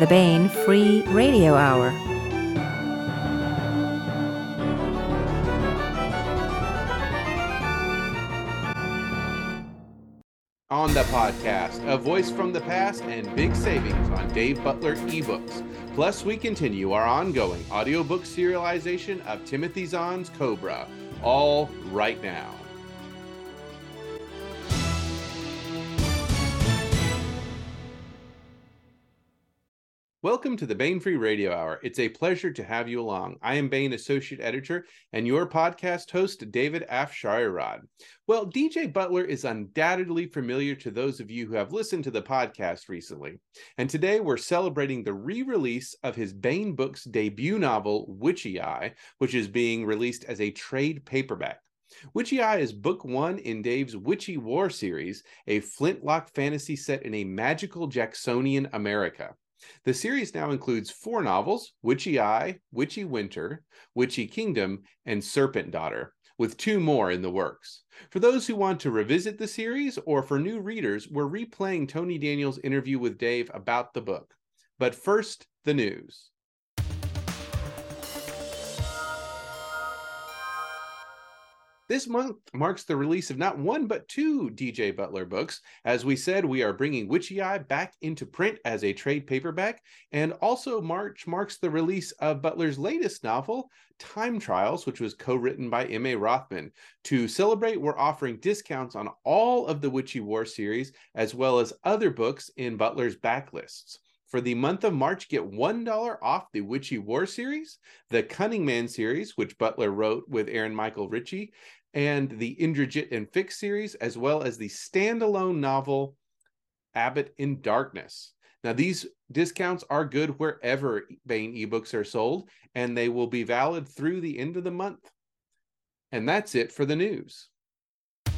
The Bane Free Radio Hour. On the podcast, a voice from the past and big savings on Dave Butler ebooks. Plus, we continue our ongoing audiobook serialization of Timothy Zahn's Cobra. All right now. Welcome to the Bane Free Radio Hour. It's a pleasure to have you along. I am Bane Associate Editor and your podcast host, David Afshirad. Well, DJ Butler is undoubtedly familiar to those of you who have listened to the podcast recently. And today we're celebrating the re-release of his Bane Books debut novel, Witchy Eye, which is being released as a trade paperback. Witchy Eye is book one in Dave's Witchy War series, a flintlock fantasy set in a magical Jacksonian America. The series now includes four novels, Witchy Eye, Witchy Winter, Witchy Kingdom, and Serpent Daughter, with two more in the works. For those who want to revisit the series or for new readers, we're replaying Tony Daniels' interview with Dave about the book. But first, the news. This month marks the release of not one, but two DJ Butler books. As we said, we are bringing Witchy Eye back into print as a trade paperback. And also March marks the release of Butler's latest novel, Time Trials, which was co-written by M.A. Rothman. To celebrate, we're offering discounts on all of the Witchy War series, as well as other books in Butler's backlists. For the month of March, get $1 off the Witchy War series, the Cunning Man series, which Butler wrote with Aaron Michael Ritchie, and the Indrajit and Fix series, as well as the standalone novel Abbot in Darkness. Now, these discounts are good wherever Bane ebooks are sold, and they will be valid through the end of the month. And that's it for the news. I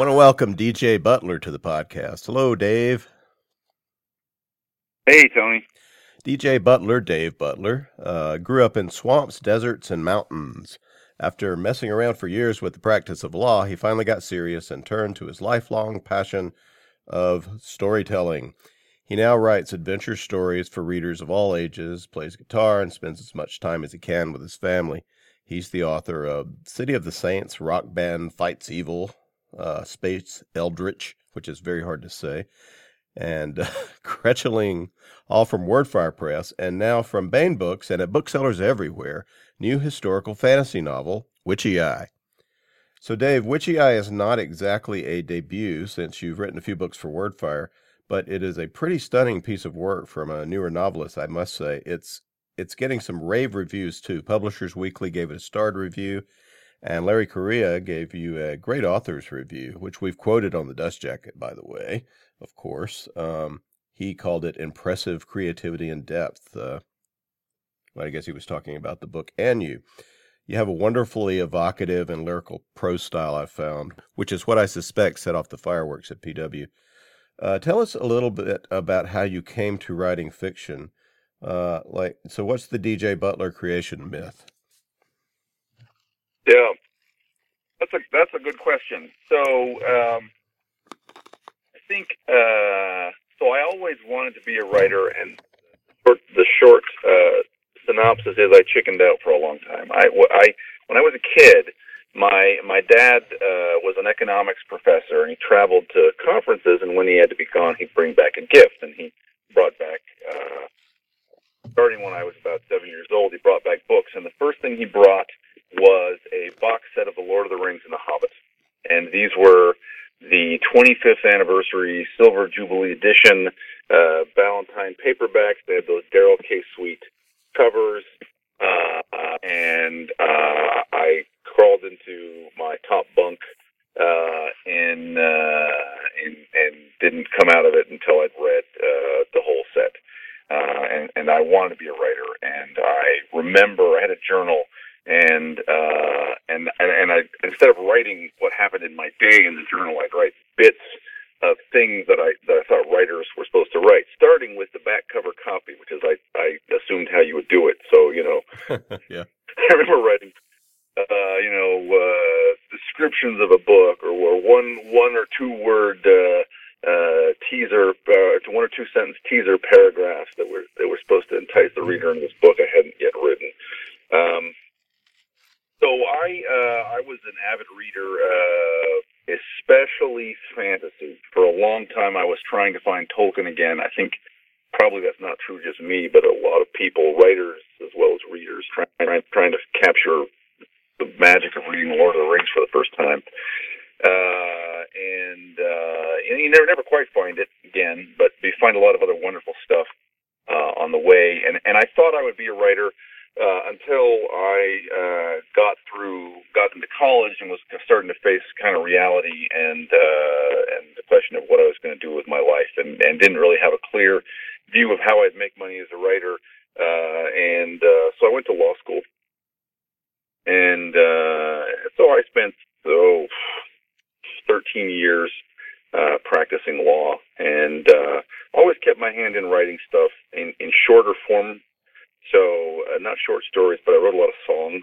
want to welcome DJ Butler to the podcast. Hello, Dave. Hey, Tony. DJ Butler, Dave Butler, grew up in swamps, deserts, and mountains. After messing around for years with the practice of law, he finally got serious and turned to his lifelong passion of storytelling. He now writes adventure stories for readers of all ages, plays guitar, and spends as much time as he can with his family. He's the author of City of the Saints, Rock Band Fights Evil, Space Eldritch, which is very hard to say, and Cretcheling, all from Wordfire Press, and now from Bane Books and at booksellers everywhere, new historical fantasy novel, Witchy Eye. So, Dave, Witchy Eye is not exactly a debut since you've written a few books for Wordfire, but it is a pretty stunning piece of work from a newer novelist, I must say. It's getting some rave reviews, too. Publishers Weekly gave it a starred review, and Larry Correa gave you a great author's review, which we've quoted on the Dust Jacket, by the way, of course. He called it impressive creativity and depth. I guess he was talking about the book and you. You have a wonderfully evocative and lyrical prose style, I've found, which is what I suspect set off the fireworks at PW. Tell us a little bit about how you came to writing fiction. So what's the DJ Butler creation myth? Yeah, that's a good question. So I think... So I always wanted to be a writer, and the short synopsis is I chickened out for a long time. When I was a kid, my dad was an economics professor, and he traveled to conferences, and when he had to be gone, he'd bring back a gift, and he brought back, starting when I was about 7 years old, he brought back books, and the first thing he brought was a box set of The Lord of the Rings and The Hobbit, and these were the 25th anniversary Silver Jubilee edition, Ballantine paperbacks. They had those Darryl K. Sweet covers, and I crawled into my top bunk and didn't come out of it until I'd read the whole set. And I wanted to be a writer, and I remember I had a journal. And I, instead of writing what happened in my day in the journal, I'd write bits of things that I thought writers were supposed to write, starting with the back cover copy, which is I assumed how you would do it. So, you know, yeah. I remember writing, descriptions of a book or one one or two word teaser, to 1 or 2 sentence teaser paragraphs that were supposed to entice the reader in this book I hadn't yet written. So I was an avid reader, especially fantasy. For a long time, I was trying to find Tolkien again. I think probably that's not true just me, but a lot of people, writers as well as readers, trying to capture the magic of reading Lord of the Rings for the first time. And you never quite find it again, but you find a lot of other wonderful stuff on the way. And I thought I would be a writer until I got into college and was starting to face kind of reality and the question of what I was going to do with my life, and didn't really have a clear view of how I'd make money as a writer. So I went to law school, and so I spent 13 years practicing law, and always kept my hand in writing stuff in shorter form, so not short stories, but I wrote a lot of songs,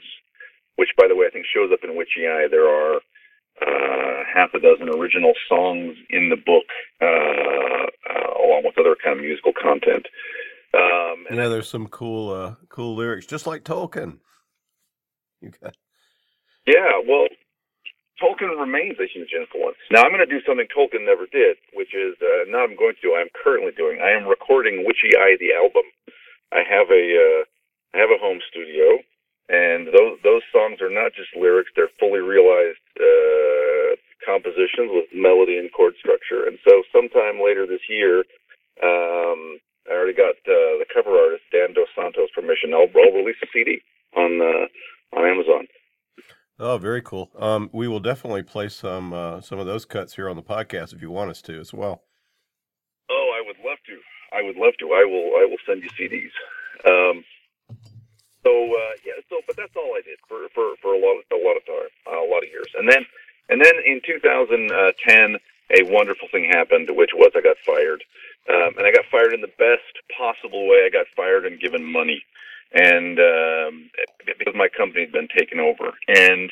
which, by the way, I think shows up in Witchy Eye. There are half a dozen original songs in the book, along with other kind of musical content. And there's some cool lyrics, just like Tolkien. Yeah, well, Tolkien remains a huge influence. Now, I'm going to do something Tolkien never did, which is, I'm currently doing. I am recording Witchy Eye, the album. I have a home studio, and those songs are not just lyrics. They're fully realized compositions with melody and chord structure. And so sometime later this year, I already got the cover artist, Dan Dos Santos' permission. I'll release a CD on Amazon. Oh, very cool. We will definitely play some of those cuts here on the podcast if you want us to as well. Oh, I would love to. I will send you CDs. But that's all I did for a lot of time, a lot of years. And then in 2010, a wonderful thing happened, which was I got fired. And I got fired in the best possible way. I got fired and given money. And because my company had been taken over, and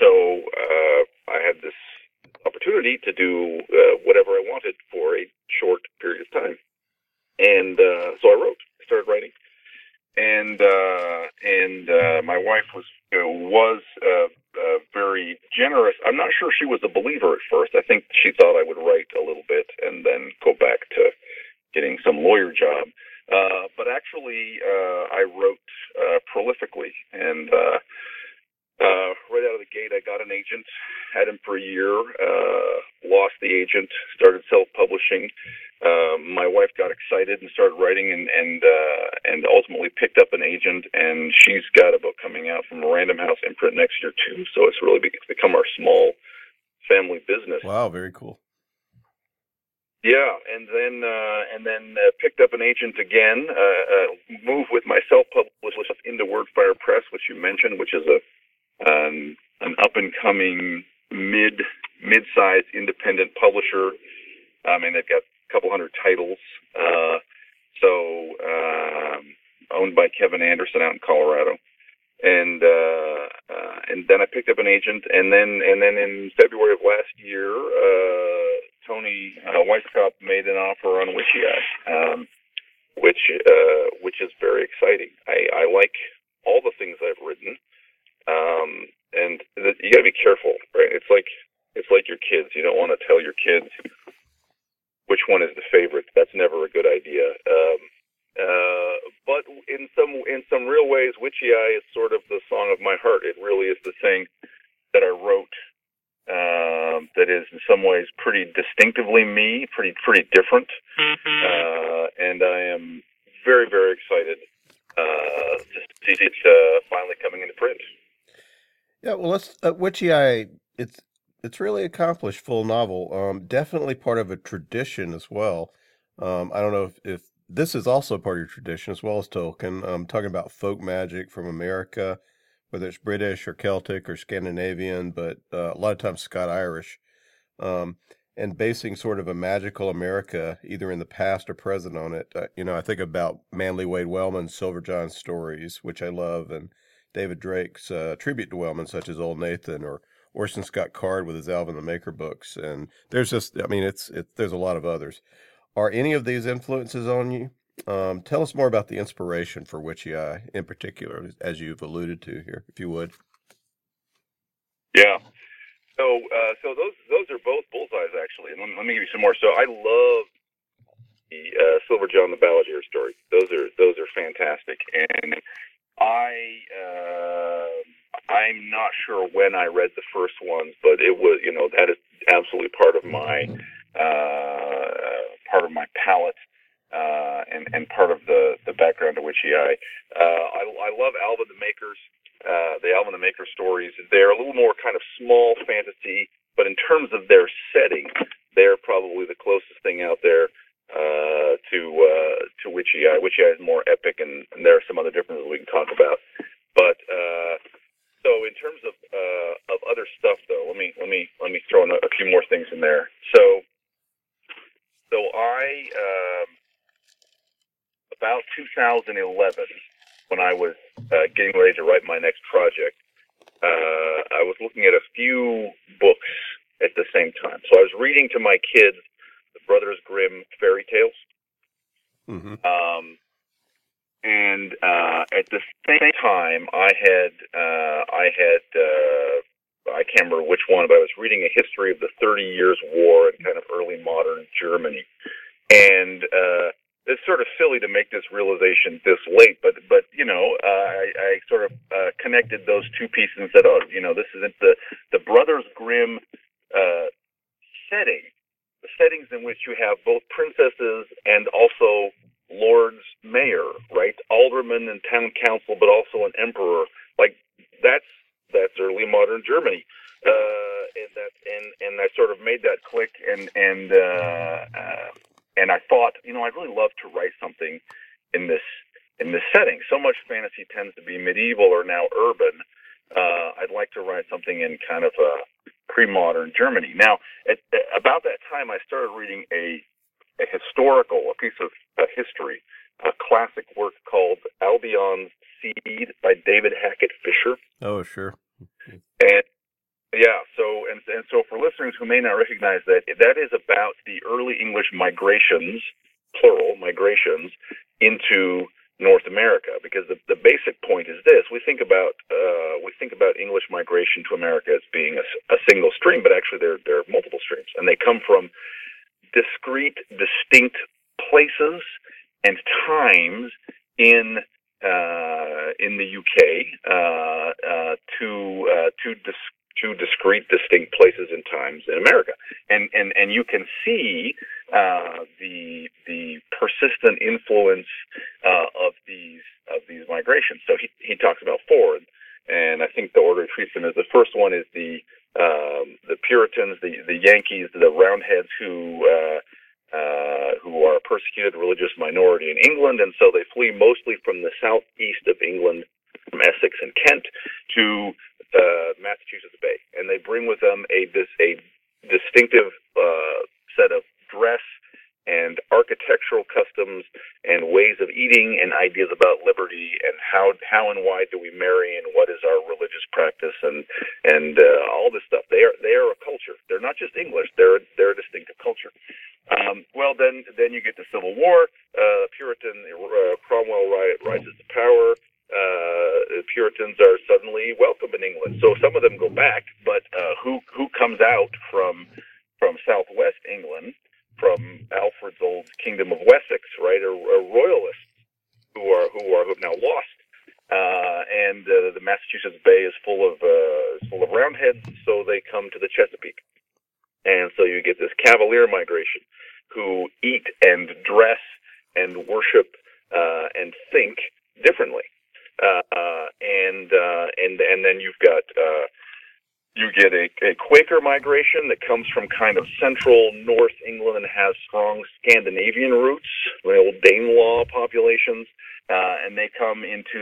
so I had this opportunity to do whatever I wanted for a short period of time, and so I wrote. I started writing, and my wife was very generous. I'm not sure she was a believer at first. I think she thought I would write a little bit and then go back to getting some lawyer job. But actually, I wrote prolifically, and right out of the gate, I got an agent, had him for a year, lost the agent, started self-publishing. My wife got excited and started writing, and ultimately picked up an agent, and she's got a book coming out from a Random House imprint next year too. So it's really become our small family business. Wow, very cool. Yeah, and then picked up an agent again. Moved with my self-published into Wordfire Press, which you mentioned, which is an up-and-coming mid-sized independent publisher. I mean, they've got a couple hundred titles. Owned by Kevin Anderson out in Colorado, and then I picked up an agent, and then in February of last year. Tony Weisskopf made an offer on Witchy Eye, which is very exciting. I like all the things I've written, and you got to be careful, right? It's like your kids. You don't want to tell your kids which one is the favorite. That's never a good idea. But in some real ways, Witchy Eye is sort of the song of my heart. It really is the thing that I wrote. That is in some ways pretty distinctively me, pretty different, and I am very, very excited to see it finally coming into print. Yeah, well, let's Witchy Eye. It's really accomplished full novel. Definitely part of a tradition as well. I don't know if this is also part of your tradition as well as Tolkien. I'm talking about folk magic from America. Whether it's British or Celtic or Scandinavian, but a lot of times Scott-Irish, and basing sort of a magical America, either in the past or present on it. I think about Manly Wade Wellman's Silver John stories, which I love, and David Drake's tribute to Wellman, such as Old Nathan or Orson Scott Card with his Alvin the Maker books. And there's just, I mean, there's a lot of others. Are any of these influences on you? Tell us more about the inspiration for Witchy Eye in particular, as you've alluded to here, if you would. Yeah. So those are both bullseyes, actually. And let me give you some more. So I love the Silver John, the balladeer story. Those are fantastic. And I'm not sure when I read the first ones, but it was, you know, that is absolutely part of my palate. And part of the background to Witchy Eye. I love Alvin the Maker's, the Alvin the Maker stories. They're a little more kind of small fantasy, but in terms of their setting, they're probably the closest thing out there to Witchy Eye. Witchy Eye is more epic, and there are some other differences we can talk about. But so in terms of other stuff, though, let me throw in a few more things in there. So I. About 2011, when I was getting ready to write my next project, I was looking at a few books at the same time. So I was reading to my kids the Brothers Grimm fairy tales. Mm-hmm. And at the same time, I can't remember which one, but I was reading a history of the 30 Years' War in kind of early modern Germany. And it's sort of silly to make this realization this late, but you know, I sort of connected those two pieces and said, oh, you know, this isn't the Brothers Grimm setting, the settings in which you have both princesses and also lords mayor, right, aldermen and town council, but also an emperor. Like that's early modern Germany. And I sort of made that click and I thought, you know, I'd really love to write something in this setting. So much fantasy tends to be medieval or now urban. I'd like to write something in kind of a pre-modern Germany. Now, at about that time, I started reading a piece of history, a classic work called Albion's Seed by David Hackett Fisher. Oh, sure. And yeah, so and so for listeners who may not recognize that is about the early English migrations, plural migrations, into North America. Because the basic point is this: we think about English migration to America as being a single stream, but actually there are multiple streams, and they come from discrete, distinct places and times in the UK to discrete, distinct places and times in America, and you can see the persistent influence of these migrations. So he talks about four, and I think the order of treatment is the first one is the Puritans, the Yankees, the Roundheads who are a persecuted religious minority in England, and so they flee mostly from the southeast of England, from Essex and Kent to Massachusetts Bay, and they bring with them a distinctive set of dress and architectural customs and ways of eating and ideas about liberty and how and why do we marry and what is our religious practice and all this stuff. They are a culture. They're not just English. They're a distinctive culture. Well, then you get the Civil War. Puritan Cromwell riot rises to power. The Puritans are suddenly welcome in England. So some of them go back, but who comes out from southwest England, from Alfred's old Kingdom of Wessex, right? Are royalists who have now lost, and the Massachusetts Bay is full of Roundheads, so they come to the Chesapeake, and so you get this Cavalier migration, who eat and dress and worship and think differently. And then you've got you get a Quaker migration that comes from kind of central North England and has strong Scandinavian roots, the old Danelaw populations, and they come into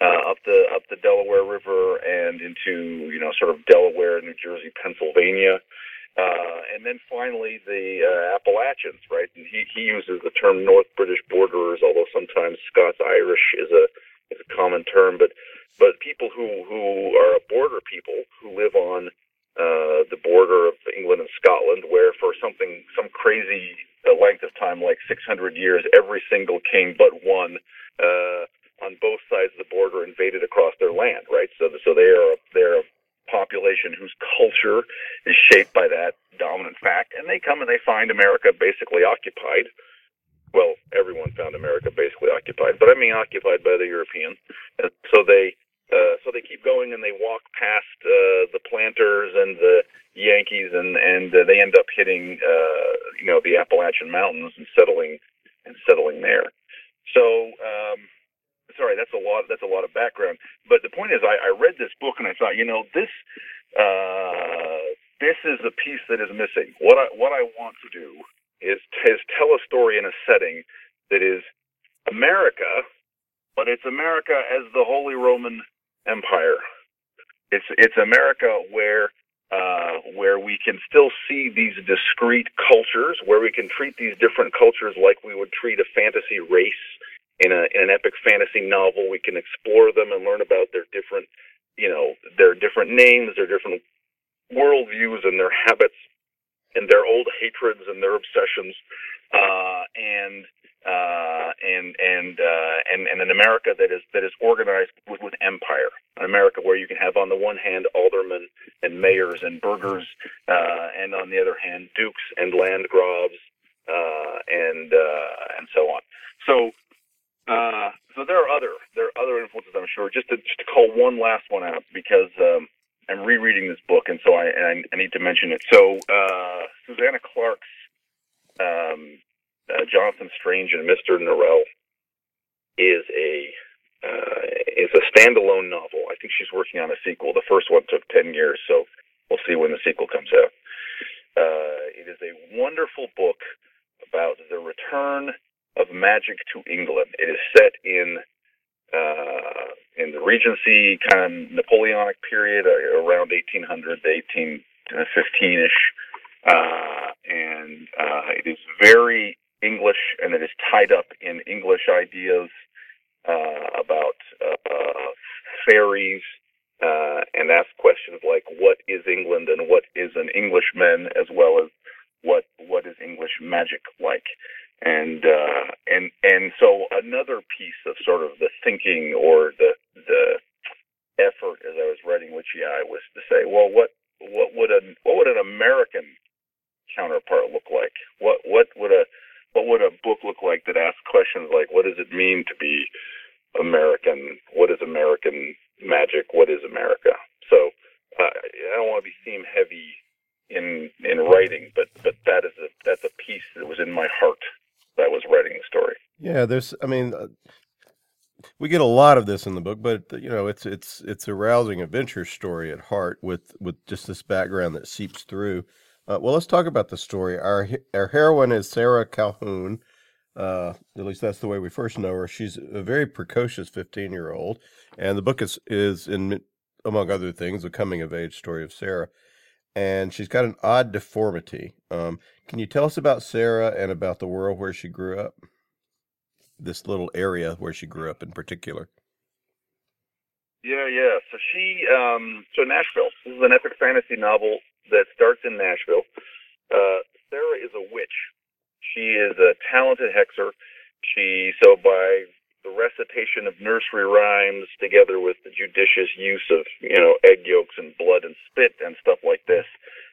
up the Delaware River and into, you know, sort of Delaware, New Jersey, Pennsylvania. And then finally the Appalachians, right? And he uses the term North British borderers, although sometimes Scots-Irish is a common term, but people who are a border people who live on the border of England and Scotland, where for some crazy length of time, like 600 years, every single king but one on both sides of the border invaded across their land, right? So they're a population whose culture is shaped by that dominant fact, and they come and they find America basically occupied. Well, everyone found America basically occupied, but I mean occupied by the Europeans. And so they keep going, and they walk past the planters and the Yankees, and they end up hitting the Appalachian Mountains and settling there. So sorry, that's a lot of background. But the point is, I read this book and I thought, this is a piece that is missing. What I want to do is tell a story in a setting that is America, but it's America as the Holy Roman Empire. It's America where we can still see these discrete cultures, where we can treat these different cultures like we would treat a fantasy race in an epic fantasy novel. We can explore them and learn about their different names, their different worldviews, and their habits, and their old hatreds and their obsessions, and an America that is organized with empire, an America where you can have on the one hand aldermen and mayors and burghers, and on the other hand dukes and landgraves, and so on. So there are other influences, I'm sure. Just to call one last one out, because I'm rereading this book, and so I need to mention it. So Susanna Clarke's Jonathan Strange and Mr. Norrell is a standalone novel. I think she's working on a sequel. The first one took 10 years, so we'll see when the sequel comes out. It is a wonderful book about the return of magic to England. It is set in the Regency, kind of Napoleonic period, around 1800 to 1815-ish. And it is very English, and it is tied up in English ideas about fairies, and ask questions like, what is England and what is an Englishman, as well as what is English magic like? And so another piece of sort of the thinking or the effort as I was writing Witchy Eye was to say, well, what would an American counterpart look like? What would a book look like that asks questions like, what does it mean to be American? What is American magic? What is America? So I don't want to be theme heavy in writing, but that's a piece that was in my heart. That was writing the story. Yeah, we get a lot of this in the book, but it's a rousing adventure story at heart with just this background that seeps through. Well, let's talk about the story. Our heroine is Sarah Calhoun. At least that's the way we first know her. She's a very precocious 15-year-old, and the book is in, among other things, a coming of age story of Sarah. And she's got an odd deformity. Can you tell us about Sarah and about the world where she grew up? This little area where she grew up in particular. Yeah. So she, Nashville. This is an epic fantasy novel that starts in Nashville. Sarah is a witch. She is a talented hexer. So by the recitation of nursery rhymes together with the judicious use of, egg yolks and blood and spit and stuff like this,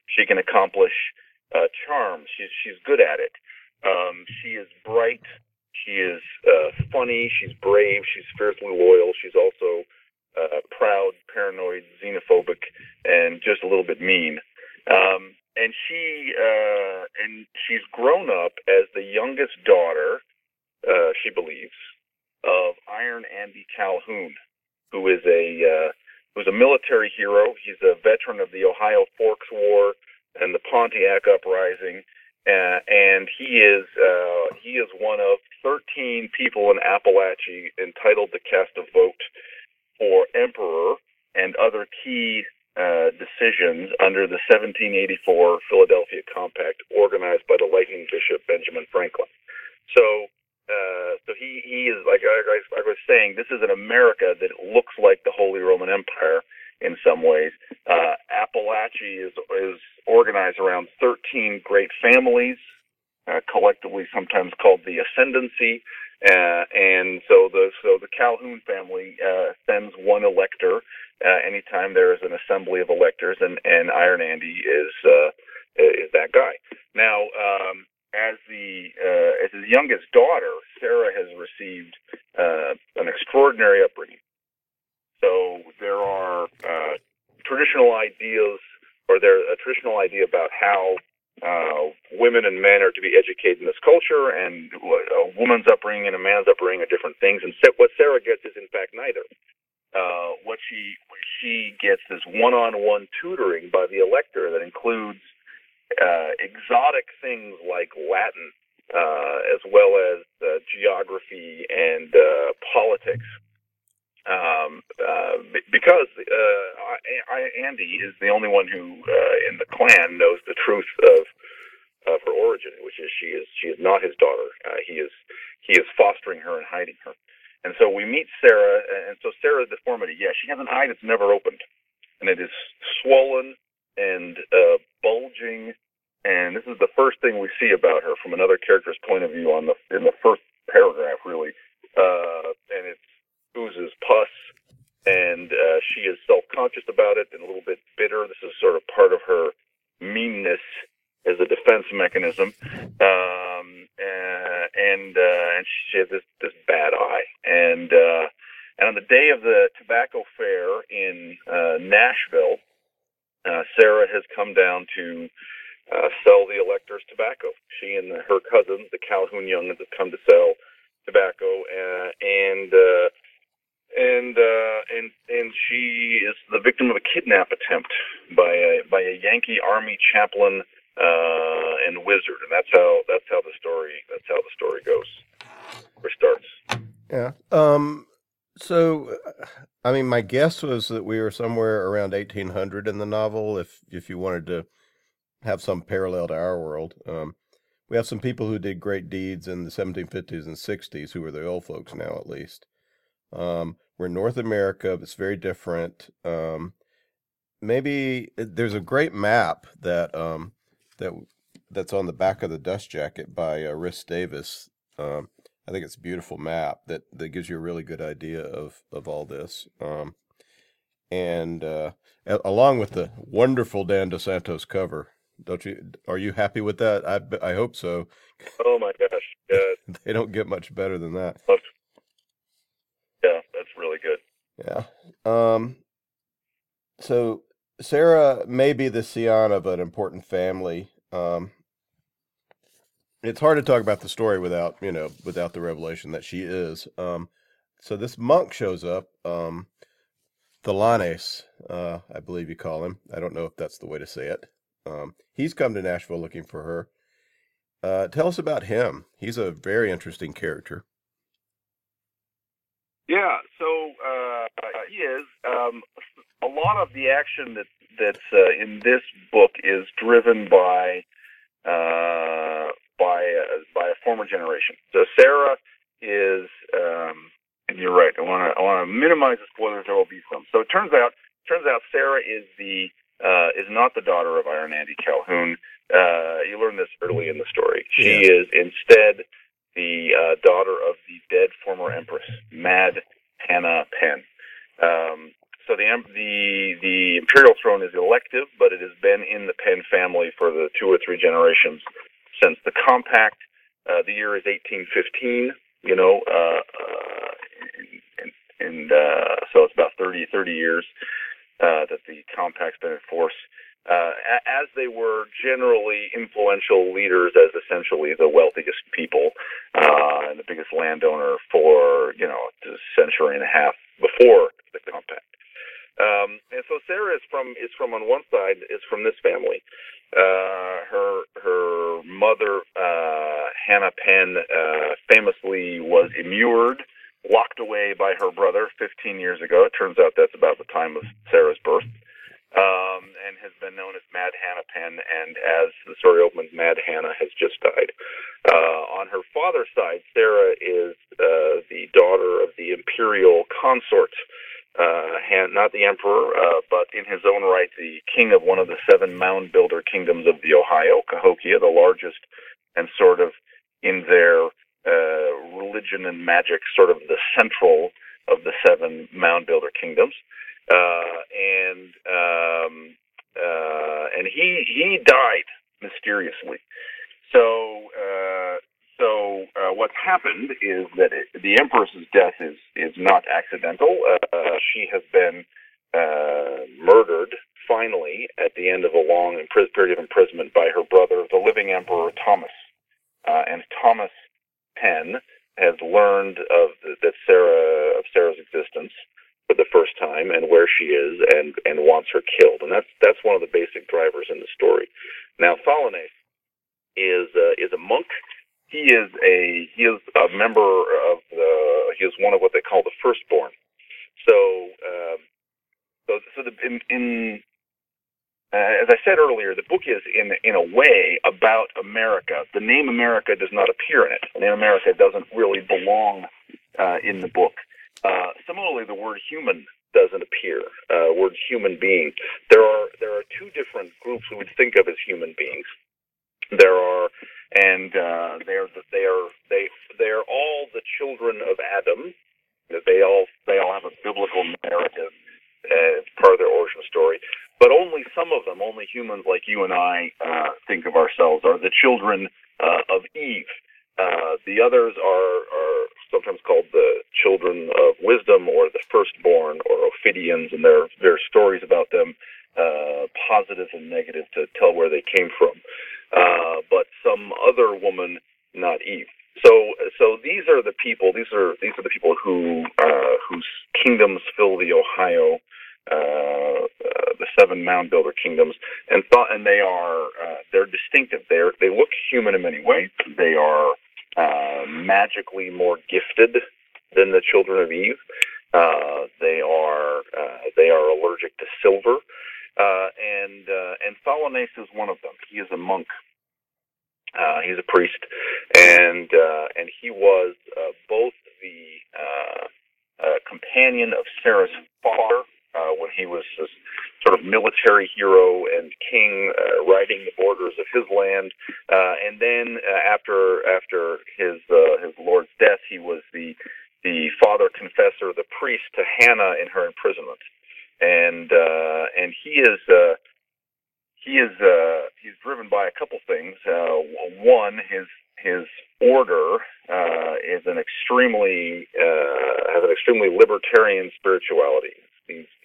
she can accomplish charms. She's good at it. She is bright. She is funny. She's brave. She's fiercely loyal. She's also proud, paranoid, xenophobic, and just a little bit mean. And she's grown up as the youngest daughter, she believes, of Iron Andy Calhoun, who is a military hero. He's a veteran of the Ohio Forks War and the Pontiac Uprising, and he is one of 13 people in Appalachia entitled to cast a vote for emperor and other key decisions under the 1784 Philadelphia Compact, organized by the Lightning Bishop Benjamin Franklin. So he is, like I was saying, this is an America that looks like the Holy Roman Empire, in some ways. Appalachia is organized around 13 great families, collectively sometimes called the Ascendancy. And so the Calhoun family sends one elector anytime there is an assembly of electors, and Iron Andy is that guy. Now, as his youngest daughter, Sarah has received an extraordinary upbringing. So there are a traditional idea about how women and men are to be educated in this culture, and a woman's upbringing and a man's upbringing are different things. And what Sarah gets is, in fact, neither. What she gets is one-on-one tutoring by the elector that includes exotic things like Latin, as well as geography and politics. Because Andy is the only one who, in the clan, knows the truth of her origin, which is she is not his daughter. He is fostering her and hiding her. And so we meet Sarah, and so Sarah's deformity. Yeah, she has an eye that's never opened, and it is swollen and bulging. And this is the first thing we see about her from another character's point of view in the first paragraph, really. And it's oozes pus, and she is self-conscious about it and a little bit bitter. This is sort of part of her meanness as a defense mechanism, and she has this bad eye. And on the day of the tobacco fair in Nashville, Sarah has come down to sell the electors tobacco. She and her cousins, the Calhoun youngins, have come to sell tobacco, and she is the victim of a kidnap attempt by a Yankee Army chaplain and wizard, and that's how the story goes or starts. Yeah. So, I mean, my guess was that we were somewhere around 1800 in the novel. If you wanted to have some parallel to our world, we have some people who did great deeds in the 1750s and 60s, who were the old folks now, at least. We're in North America, but it's very different. Maybe there's a great map that's on the back of the dust jacket by Rhys Davies. I think it's a beautiful map that gives you a really good idea of all this. And along with the wonderful Dan DeSantos cover. Don't you? Are you happy with that? I hope so. Oh my gosh! Yeah. They don't get much better than that. Yeah, that's really good. Yeah. So Sarah may be the scion of an important family. It's hard to talk about the story without the revelation that she is. So this monk shows up. Thalanes, I believe you call him. I don't know if that's the way to say it. He's come to Nashville looking for her. Tell us about him. He's a very interesting character. Yeah, so he is. A lot of the action that's in this book is driven by a former generation. So Sarah is, and you're right. I want to minimize the spoilers. There will be some. So it turns out Sarah is not the daughter of Iron Andy Calhoun. You learn this early in the story. She is instead the daughter of the dead former empress, Mad Hannah Penn. So the imperial throne is elective, but it has been in the Penn family for the 2 or 3 generations since the compact. The year is 1815. You know, and so it's about 30 years. That the compact's been in force, as they were generally influential leaders as essentially the wealthiest people and the biggest landowner for, a century and a half before the compact. And so Sarah is from on one side, is from this family. Her mother, Hannah Penn, famously was immured, locked away by her brother 15 years ago. It turns out that's about the time of Sarah's birth, and has been known as Mad Hannah Penn, and as the story opens, Mad Hannah has just died. On her father's side, Sarah is the daughter of the imperial consort, not the emperor, but in his own right the king of one of the seven mound builder kingdoms of the Ohio, Cahokia, the largest and sort of in their religion and magic, sort of the central of the seven mound builder kingdoms. And he died mysteriously. So what's happened is that the Empress's death is not accidental. She has been murdered, finally, at the end of a long period of imprisonment by her brother, the living Emperor Thomas. And Thomas Penn has learned of Sarah's existence for the first time and where she is and wants her killed. And that's one of the basic drivers in the story. Now, Thalanes is a monk. He is a member of one of what they call the firstborn. So, as I said earlier, the book is in a way about America. The name America does not appear in it. The name America doesn't really belong in the book. Similarly, the word human doesn't appear. Word human being. There are two different groups we would think of as human beings. They are all the children of Adam. They all have a biblical narrative as part of their origin story. But only some of them, only humans like you and I think of ourselves, are the children of Eve. The others are sometimes called the children of wisdom or the firstborn or Ophidians, and there are stories about them, positive and negative, to tell where they came from. But some other woman, not Eve. So these are the people. These are the people whose kingdoms fill the Ohio, the seven mound builder kingdoms, and they are they're distinctive. They look human in many ways. They are magically more gifted than the children of Eve. They are allergic to silver. And Thalanes is one of them. He is a monk. He's a priest, and he was both the companion of Sarah's father when he was this sort of military hero and king, riding the borders of his land, and then after his lord's death, he was the father confessor, the priest to Hannah in her imprisonment. And he's driven by a couple things. One, his order has an extremely libertarian spirituality.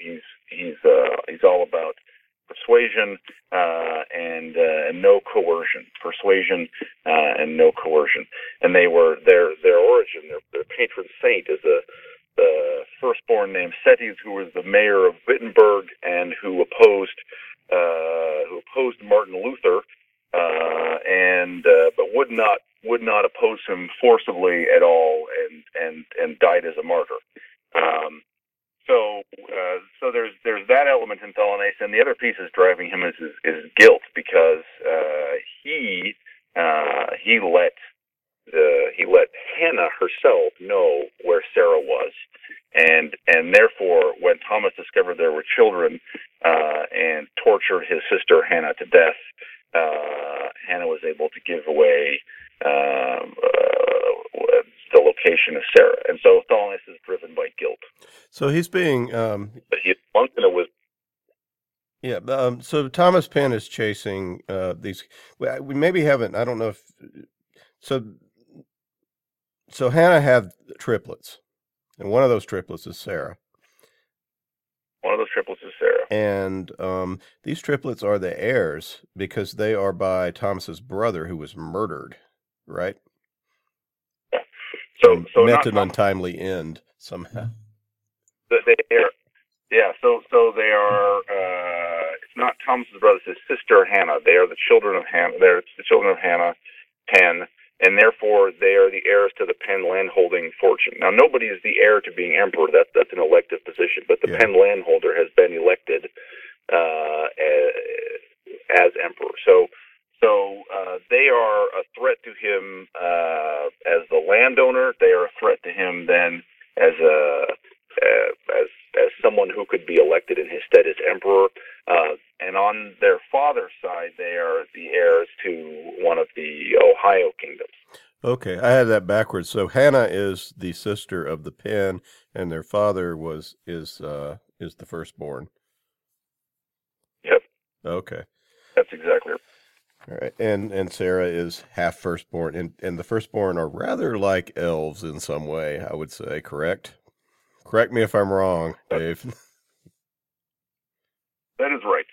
He's all about persuasion and no coercion. Persuasion and no coercion. And they were their origin. Their patron saint is the firstborn named Setes, who was the mayor of Wittenberg and who opposed Martin Luther, but would not oppose him forcibly at all, and died as a martyr. So there's that element in Thalanes, and the other piece is driving him is his guilt, because he let Hannah herself know where Sarah was, and therefore when Thomas discovered there were children and tortured his sister Hannah to death, Hannah was able to give away the location of Sarah, and so Thalanes is driven by guilt. So he's being, but he's monk and a wizard. Yeah, so Thomas Penn is chasing these. We maybe haven't. I don't know if so. So Hannah had triplets, and one of those triplets is Sarah. And these triplets are the heirs because they are by Thomas's brother, who was murdered, right? Yeah. So met an untimely end somehow. So they are. It's not Thomas's brother; it's his sister Hannah. They are the children of Hannah. They're the children of Hannah Penn. And therefore, they are the heirs to the Penn landholding fortune. Now, nobody is the heir to being emperor. That's an elective position. But the Penn landholder has been elected as emperor. So they are a threat to him as the landowner. They are a threat to him then as someone who could be elected in his stead as emperor. And on their father's side, they are the heirs to one of the Ohio kingdoms. Okay, I had that backwards. So Hannah is the sister of the Penn, and their father is the firstborn. Yep. Okay. That's exactly right. All right, and Sarah is half firstborn, and the firstborn are rather like elves in some way, I would say, correct? Correct me if I'm wrong, Dave. That is right.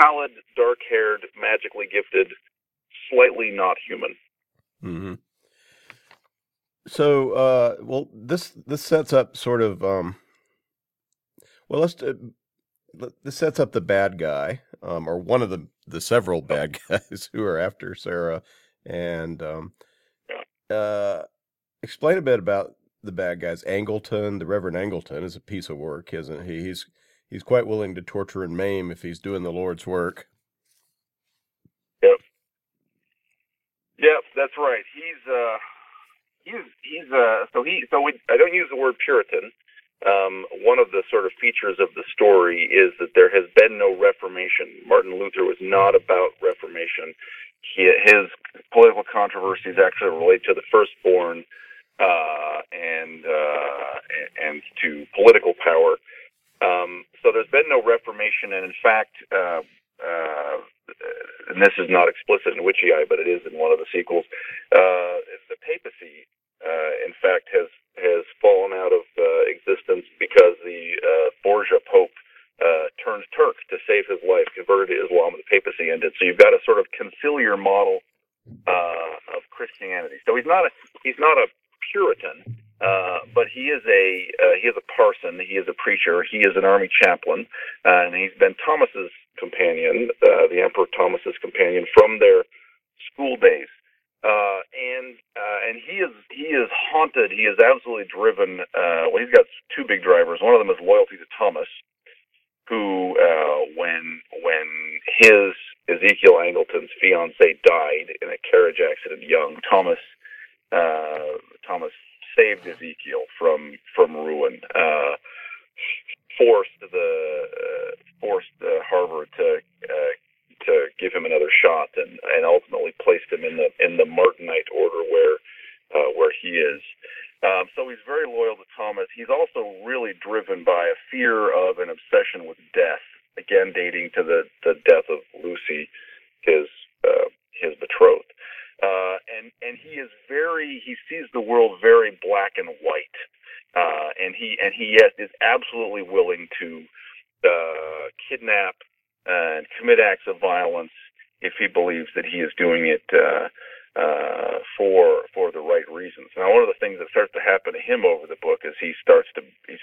Pallid, dark-haired, magically gifted, slightly not human. Mm-hmm. So, well, this sets up sort of, this sets up the bad guy, or one of the several bad guys who are after Sarah, and explain a bit about the bad guys. Angleton, the Reverend Angleton, is a piece of work, isn't he? He's quite willing to torture and maim if he's doing the Lord's work. Yep. Yep, that's right. I don't use the word Puritan. One of the sort of features of the story is that there has been no Reformation. Martin Luther was not about Reformation. His political controversies actually relate to the firstborn and to political power. So there's been no Reformation, and in fact, and this is not explicit in Witchy Eye, but it is in one of the sequels, the papacy, in fact, has fallen out of existence because the Borgia Pope turned Turk to save his life, converted to Islam, and the papacy ended. So you've got a sort of conciliar model of Christianity. So he's not a Puritan, but he is a parson. He is a preacher. He is an army chaplain, and he's been Thomas's companion, the Emperor Thomas's companion, from their school days. And he is haunted. He is absolutely driven. Well, he's got two big drivers. One of them is loyalty to Thomas, who, when his Ezekiel Angleton's fiance died in a carriage accident young, Thomas saved Ezekiel from ruin. Forced Harvard to give him another shot, and ultimately placed him in the Martinite order where he is. So he's very loyal to Thomas. He's also really driven by a fear of an obsession with death, again dating to the death of Lucy, his betrothed. And he sees the world very black and white. And he is absolutely willing to kidnap and commit acts of violence if he believes that he is doing it for the right reasons. Now, one of the things that starts to happen to him over the book is he starts to be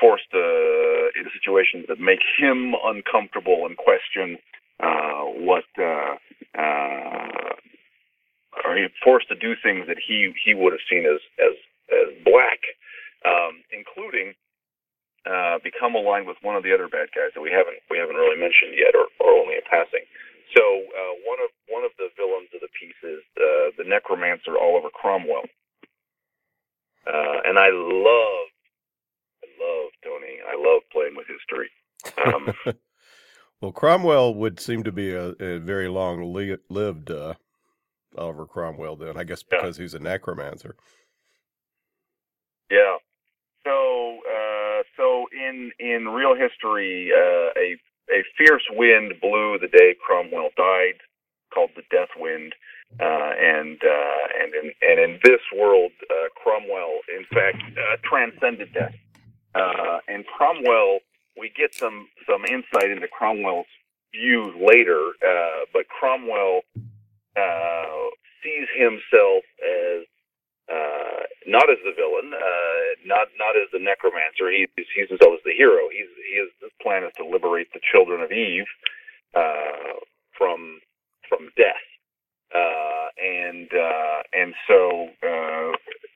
forced into situations that make him uncomfortable and question or he's forced to do things that he would have seen as black, including. Become aligned with one of the other bad guys that we haven't really mentioned yet, or only in passing. So one of the villains of the piece is the necromancer Oliver Cromwell, and I love Tony. I love playing with history. Well, Cromwell would seem to be a very long-lived Oliver Cromwell. Then I guess because he's a necromancer. Yeah. So in real history, a fierce wind blew the day Cromwell died, called the Death Wind, and in this world, Cromwell in fact transcended death. And Cromwell, we get some insight into Cromwell's views later, but Cromwell sees himself as. Not as the villain, not as the necromancer. He sees himself as the hero. His plan is to liberate the children of Eve from death, and so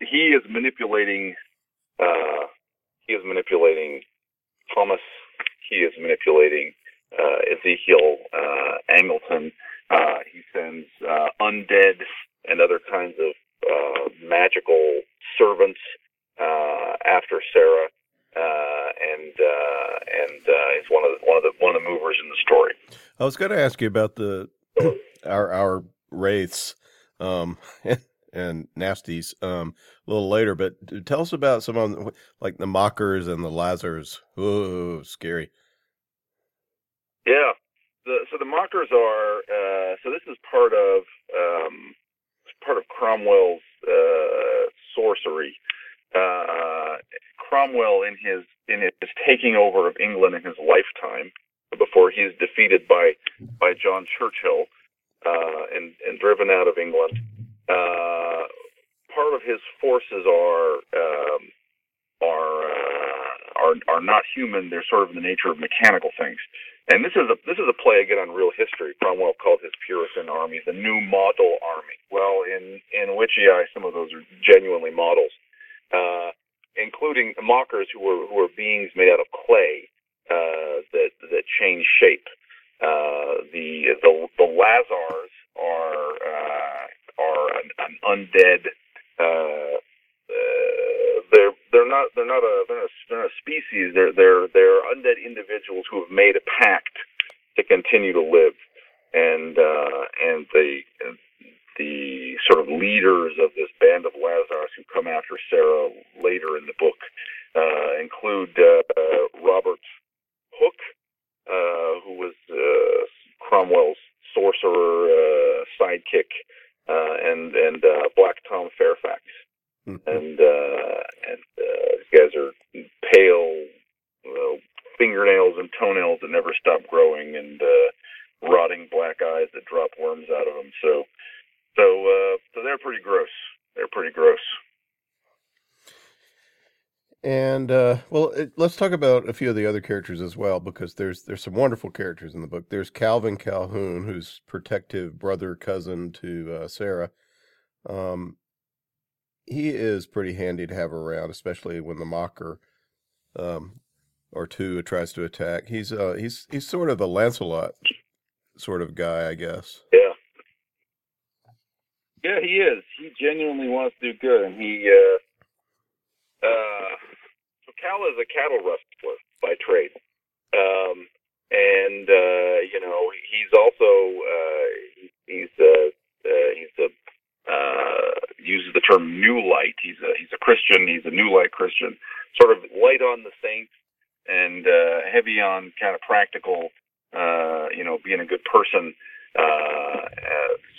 he is manipulating Thomas. He is manipulating Ezekiel Angleton. He sends undead and other kinds of magical servants after Sarah, and I was going to ask you about the our wraiths and nasties a little later, but tell us about some of them, like the mockers and the lazars. Ooh, scary. Yeah. So the mockers are so this is part of Cromwell's sorcery. Cromwell in his taking over of England in his lifetime, before he is defeated by John Churchill and driven out of England, part of his forces are not human. They're sort of in the nature of mechanical things. And this is a play again on real history. Cromwell called his Puritan army the New Model Army. Well, in Witchy Eye, some of those are genuinely models, including the mockers who were beings made out of clay that change shape. The lazars are an undead. They're not a species. They're undead individuals who have made a pact to continue to live, and the sort of leaders of this band of lazars who come after Sarah later in the book include Robert Hooke, who was Cromwell's sorcerer sidekick, and Black Tom Fairfax. And these guys are pale, fingernails and toenails that never stop growing, and rotting black eyes that drop worms out of them. So they're pretty gross. And let's talk about a few of the other characters as well, because there's some wonderful characters in the book. There's Calvin Calhoun, who's protective brother cousin to Sarah. He is pretty handy to have around, especially when the mocker or two tries to attack. He's sort of a Lancelot sort of guy, I guess. Yeah, he is. He genuinely wants to do good, and he so Cal is a cattle rustler by trade, he's also uses the term new light. He's a Christian. He's a new light Christian, sort of light on the saints and heavy on kind of practical, being a good person,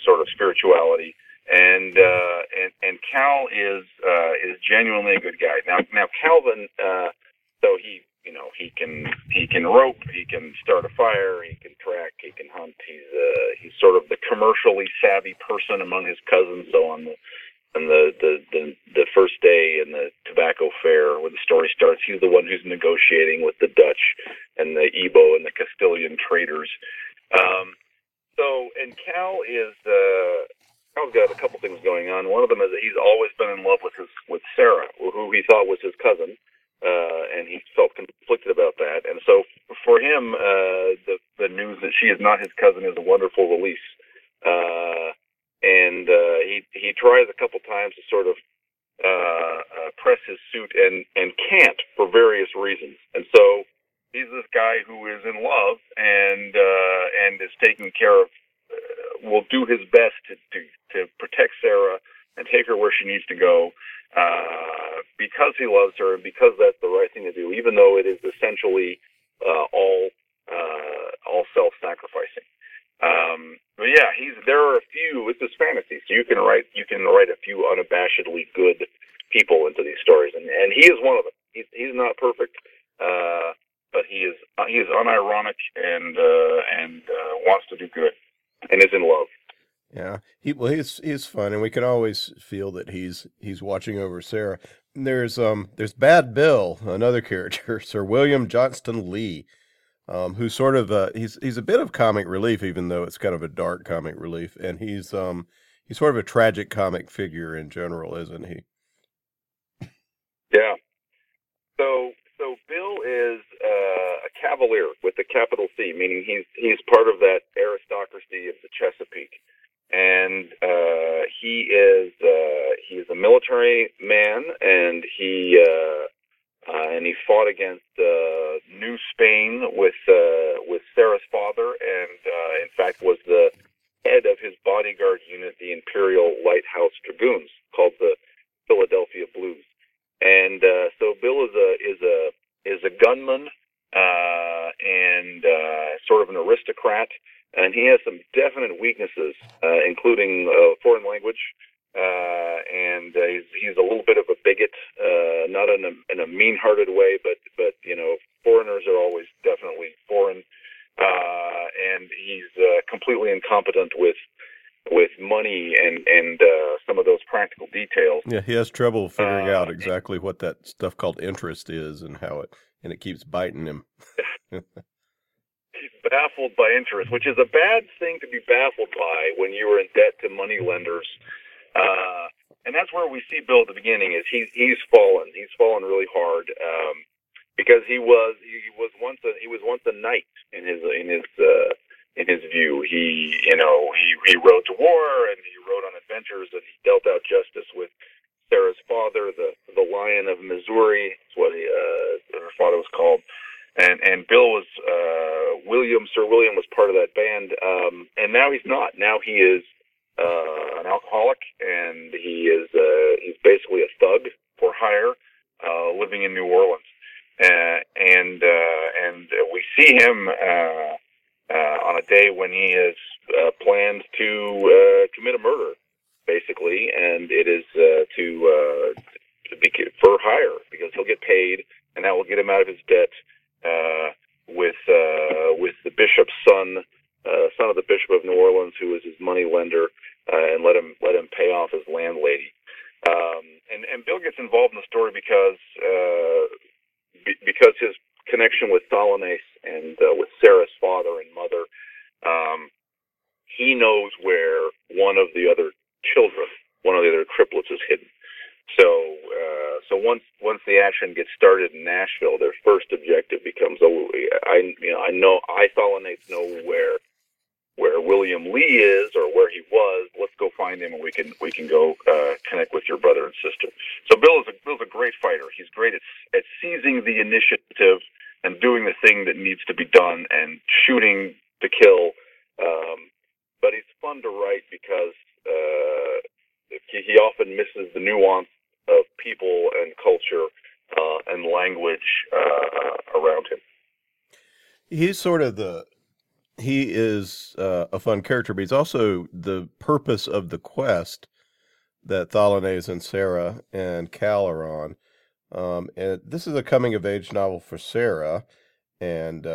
sort of spirituality. And Cal is genuinely a good guy. Now Calvin, though he can rope, he can start a fire, he can track, he can hunt. He's sort of the commercially savvy person among his cousins. So on the first day in the tobacco fair where the story starts, he's the one who's negotiating with the Dutch and the Igbo and the Castilian traders. Cal's got a couple things going on. One of them is that he's always been in love with Sarah, who he thought was his cousin. And he felt conflicted about that. And so for him, the news that she is not his cousin is a wonderful release. He tries a couple times to sort of press his suit and can't for various reasons. And so he's this guy who is in love and is taking care of, will do his best to protect Sarah and take her where she needs to go, because he loves her and because that's the right thing to do, even though it is essentially all self-sacrificing. But yeah, there are a few. It's just fantasy, so you can write a few unabashedly good people into these stories, and he is one of them. He's not perfect, but he is unironic and wants to do good and is in love. Yeah, he's fun, and we can always feel that he's watching over Sarah. And there's Bad Bill, another character, Sir William Johnston Lee, who's sort of he's a bit of comic relief, even though it's kind of a dark comic relief, and he's sort of a tragic comic figure in general, isn't he? Yeah. So Bill is a cavalier with a capital C, meaning he's part of that aristocracy of the Chesapeake. And he is a military man, and he fought against New Spain with Sarah's father, and in fact was the head of his bodyguard unit, the Imperial Lighthouse Dragoons, called the Philadelphia Blues. And so Bill is a gunman and sort of an aristocrat, and he has some definite weaknesses, including foreign language. And he's a little bit of a bigot, not in a mean-hearted way, but you know, foreigners are always definitely foreign. And he's completely incompetent with money and some of those practical details. Yeah, he has trouble figuring out exactly what that stuff called interest is and how it and it keeps biting him. He's baffled by interest, which is a bad thing to be baffled by when you are in debt to moneylenders. And that's where we see Bill at the beginning is he's fallen really hard, because he was once a knight in his view. He rode to war and he rode on adventures and he dealt out justice with Sarah's father, the Lion of Missouri. That's what her father was called. And Bill was, Sir William was part of that band. And now he's not. Now he is an alcoholic, and he's basically a thug for hire, living in New Orleans. And we see him on a day when he has planned to commit a murder, basically, and it is for hire, because he'll get paid, and that will get him out of his debt with the bishop's son. Son of the Bishop of New Orleans, who is his money lender, and let him pay off his landlady. And Bill gets involved in the story because his connection with Thalanes and with Sarah's father and mother, he knows where one of the other triplets is hidden. So once the action gets started in Nashville, their first objective becomes, Thalanes know where William Lee is or where he was. Let's go find him, and we can go connect with your brother and sister. So Bill's a great fighter. He's great at seizing the initiative and doing the thing that needs to be done and shooting to kill. But he's fun to write because he often misses the nuance of people and culture and language around him. He is a fun character, but he's also the purpose of the quest that Thalanes and Sarah and Cal are on. And this is a coming-of-age novel for Sarah, and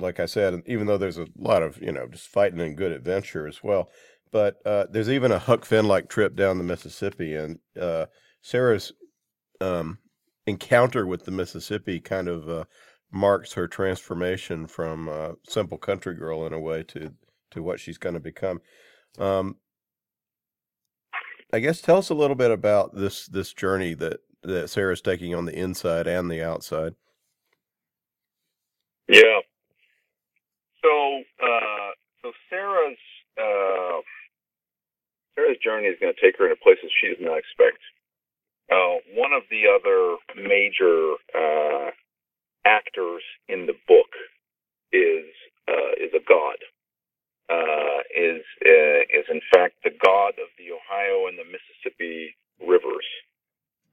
like I said, even though there's a lot of, just fighting and good adventure as well, but there's even a Huck Finn-like trip down the Mississippi, and Sarah's encounter with the Mississippi kind of marks her transformation from a simple country girl in a way to what she's going to become. I guess tell us a little bit about this journey that Sarah's taking on the inside and the outside. Yeah. So Sarah's journey is going to take her into places she does not expect. One of the other major actors in the book is a god. Is in fact the god of the Ohio and the Mississippi rivers,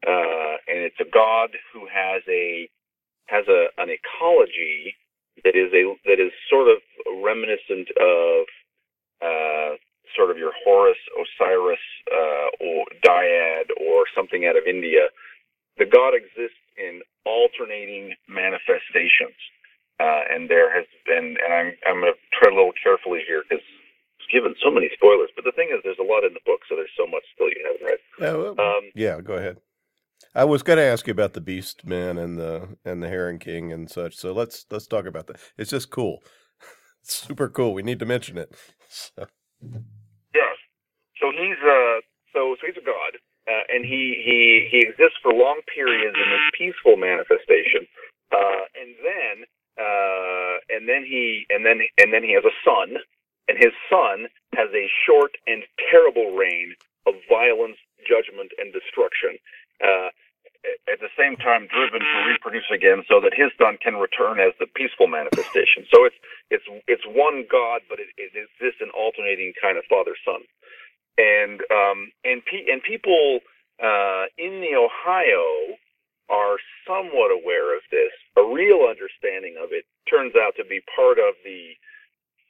and it's a god who has an ecology that is sort of reminiscent of sort of your Horus, Osiris, or Dyad, or something out of India. The god exists in alternating manifestations, and there has been. And I'm going to tread a little carefully here because it's given so many spoilers. But the thing is, there's a lot in the book, so there's so much still you haven't read. Yeah, go ahead. I was going to ask you about the Beast Men and the Heron King and such. So let's talk about that. It's just cool, it's super cool. We need to mention it. So. Yes. So he's a god, and he exists for long periods in this peaceful manifestation, and then he has a son, and his son has a short and terrible reign of violence, judgment, and destruction. At the same time driven to reproduce again so that his son can return as the peaceful manifestation. So it's one God, but it exists in alternating kind of father-son. And people in the Ohio are somewhat aware of this. A real understanding of it turns out to be part of the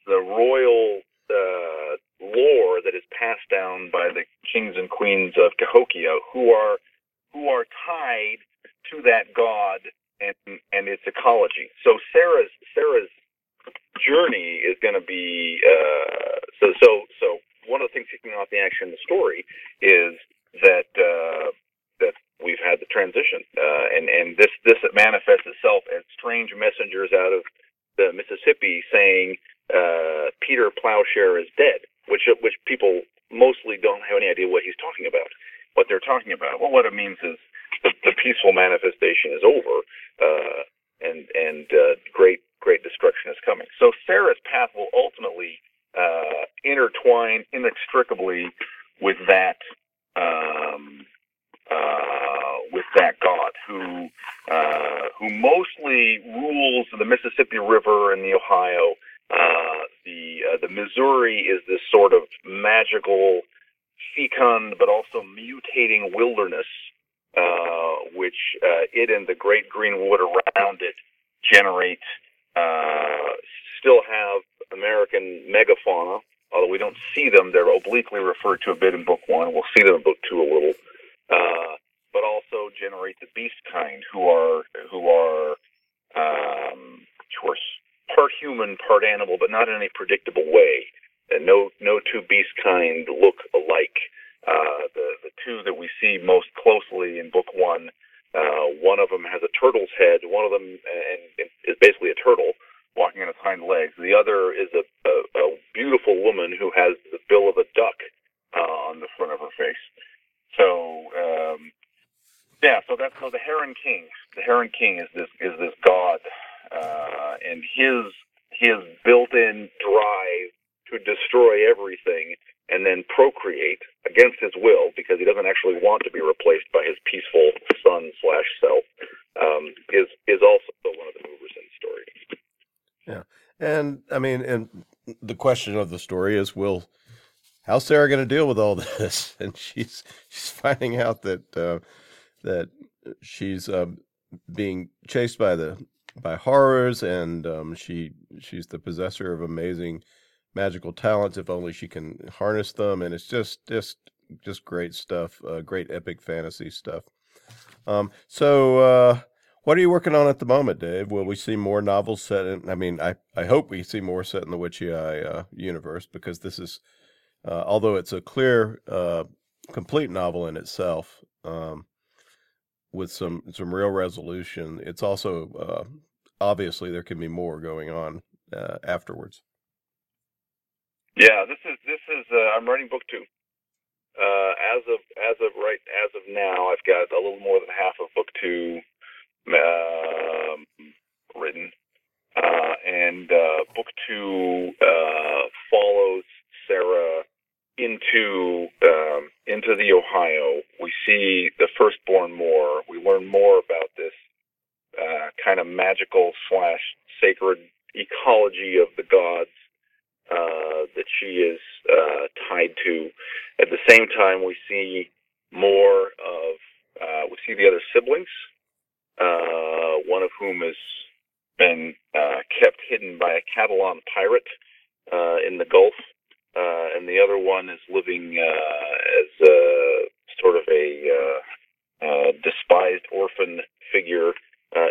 royal lore that is passed down by the kings and queens of Cahokia, who are tied to that god and its ecology. So Sarah's journey is going to be so one of the things kicking off the action in the story is that that we've had the transition, and this manifests itself as strange messengers out of the Mississippi saying Peter Plowshare is dead, which people mostly don't have any idea what he's talking about. What they're talking about. Well, what it means is the peaceful manifestation is over, and great destruction is coming. So Sarah's path will ultimately intertwine inextricably with that god who mostly rules the Mississippi River and the Ohio. The Missouri is this sort of magical, fecund but also mutating wilderness, which it and the great green wood around it generate. Still have American megafauna, although we don't see them. They're obliquely referred to a bit in Book 1. We'll see them in Book 2 a little, but also generate the beast kind, who are part human, part animal, but not in any predictable way. And no two beast kind look alike. The two that we see most closely in Book 1, one of them has a turtle's head. One of them is basically a turtle walking on its hind legs. The other is a beautiful woman who has the bill of a duck on the front of her face. So the Heron King. The Heron King is this god, and his built-in drive to destroy everything and then procreate against his will, because he doesn't actually want to be replaced by his peaceful son/self, is also one of the movers in the story. Yeah, and the question of the story is, how's Sarah going to deal with all this? And she's finding out that she's being chased by horrors, and she's the possessor of amazing magical talents, if only she can harness them. And it's just great stuff, great epic fantasy stuff. So what are you working on at the moment, Dave? Will we see more novels set in, I hope we see more set in the Witchy Eye universe, because this is, although it's a clear, complete novel in itself, with some real resolution, it's also, obviously there can be more going on afterwards. Yeah, this is I'm writing Book 2. As of now, I've got a little more than half of Book 2 written, and Book 2 follows Sarah into the Ohio. We see the firstborn more. We learn more about this kind of magical / sacred ecology of the gods that she is tied to. At the same time, we see more of the other siblings, one of whom has been kept hidden by a Catalan pirate in the Gulf, and the other one is living as a sort of a despised orphan figure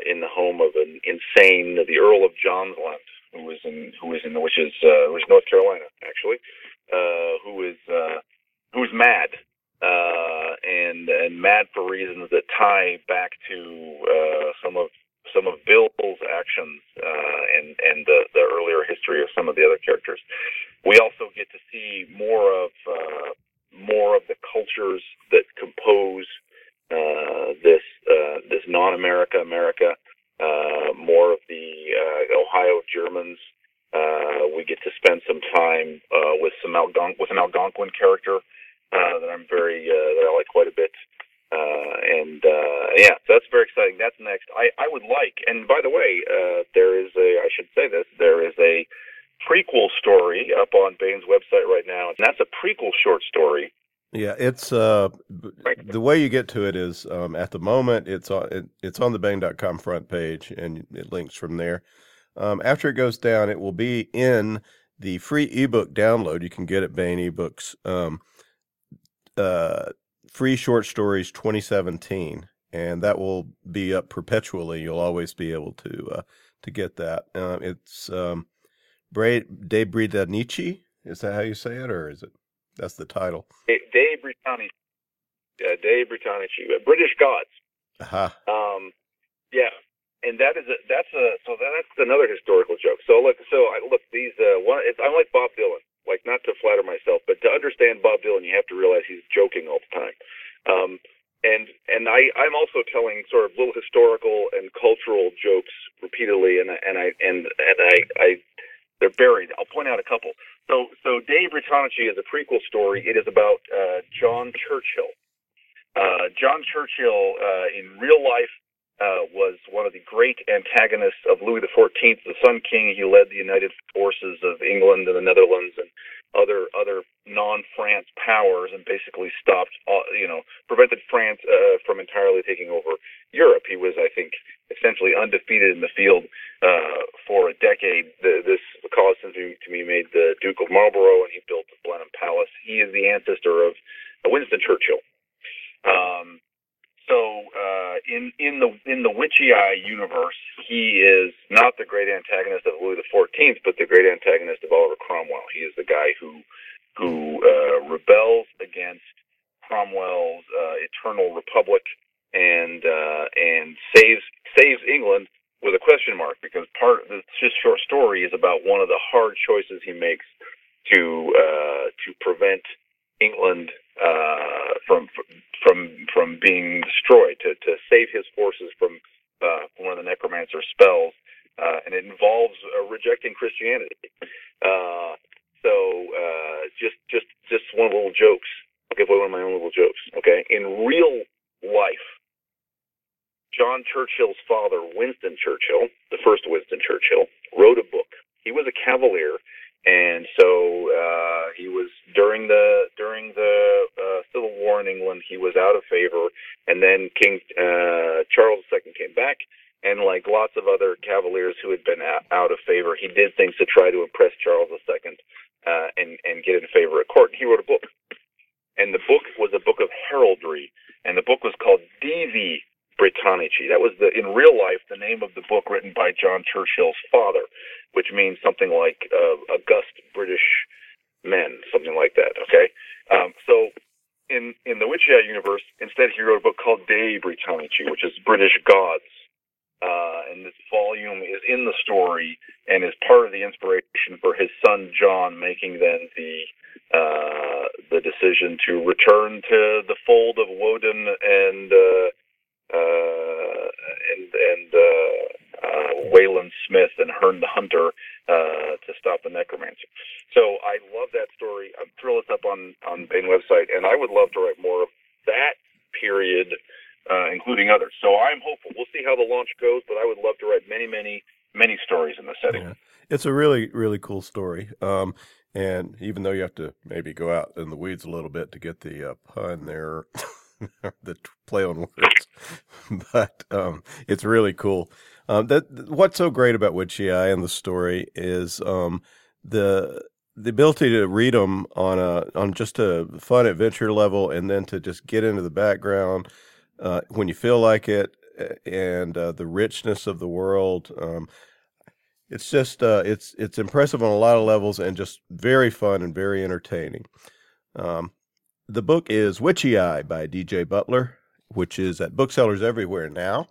in the home of an insane, the Earl of Johnsland, who is North Carolina, actually, who's mad, and mad for reasons that tie back to some of Bill's actions, and the earlier history of some of the other characters. We also get to see more of the cultures that compose this non-America America. More of the Ohio Germans. We get to spend some time with an Algonquin character that I like quite a bit. Yeah, so that's very exciting. That's next. I would like, and by the way, there is a, I should say this, there is a prequel story up on Bane's website right now, and that's a prequel short story. Yeah, it's the way you get to it is at the moment it's on the Bane.com front page, and it links from there. After it goes down, it will be in the free ebook download. You can get at Bane eBooks. Free short stories 2017, and that will be up perpetually. You'll always be able to get that. It's De Britannici. Is that how you say it, or is it? That's the title. De Britannici. De Britannici. British Gods. Aha. Uh-huh. Yeah. And that is that's another historical joke. I'm like Bob Dylan. Like, not to flatter myself, but to understand Bob Dylan, you have to realize he's joking all the time. And I'm also telling sort of little historical and cultural jokes repeatedly, and they're buried. I'll point out a couple. So De Britannici is a prequel story. It is about John Churchill. John Churchill in real life was one of the great antagonists of Louis XIV, the Sun King. He led the United Forces of England and the Netherlands and other non-France powers, and basically prevented France from entirely taking over Europe. He was, I think, essentially undefeated in the field for a decade. This caused him to be made the Duke of Marlborough, and he built the Blenheim Palace. He is the ancestor of Winston Churchill. So in the Witchy Eye universe, he is not the great antagonist of Louis XIV, but the great antagonist of Oliver Cromwell. He is the guy who rebels against Cromwell's eternal republic and saves England with a question mark, because part of this short story is about one of the hard choices he makes to prevent England from being destroyed, to save his forces from one of the necromancer spells, and it involves rejecting Christianity. So just one of the little jokes. I'll give away one of my own little jokes. Okay, in real life, John Churchill's father, Winston Churchill, the first Winston Churchill, wrote a book. He was a cavalier. And so he was during the Civil War in England. He was out of favor, and then King Charles II came back, and like lots of other cavaliers who had been out of favor, he did things to try to impress Charles II and get in favor at court. And he wrote a book, and the book was a book of heraldry, and the book was called De Britannici. That was in real life the name of the book written by John Churchill's father, which means something like august British men, something like that. Okay, so in the Witchy Eye universe, instead he wrote a book called De Britannici, which is British Gods, and this volume is in the story and is part of the inspiration for his son John making then the decision to return to the fold of Woden and Wayland Smith and Herne the Hunter to stop the necromancer. So I love that story. I'm thrilled it's up on Bane website, and I would love to write more of that period, including others. So I'm hopeful. We'll see how the launch goes, but I would love to write many, many, many stories in the setting. Yeah. It's a really, really cool story. And even though you have to maybe go out in the weeds a little bit to get the pun there, the play on words, but it's really cool. What's so great about Witchy Eye and the story is the ability to read them on just a fun adventure level, and then to just get into the background when you feel like it, and the richness of the world. It's just it's impressive on a lot of levels, and just very fun and very entertaining. The book is Witchy Eye by DJ Butler, which is at booksellers everywhere now.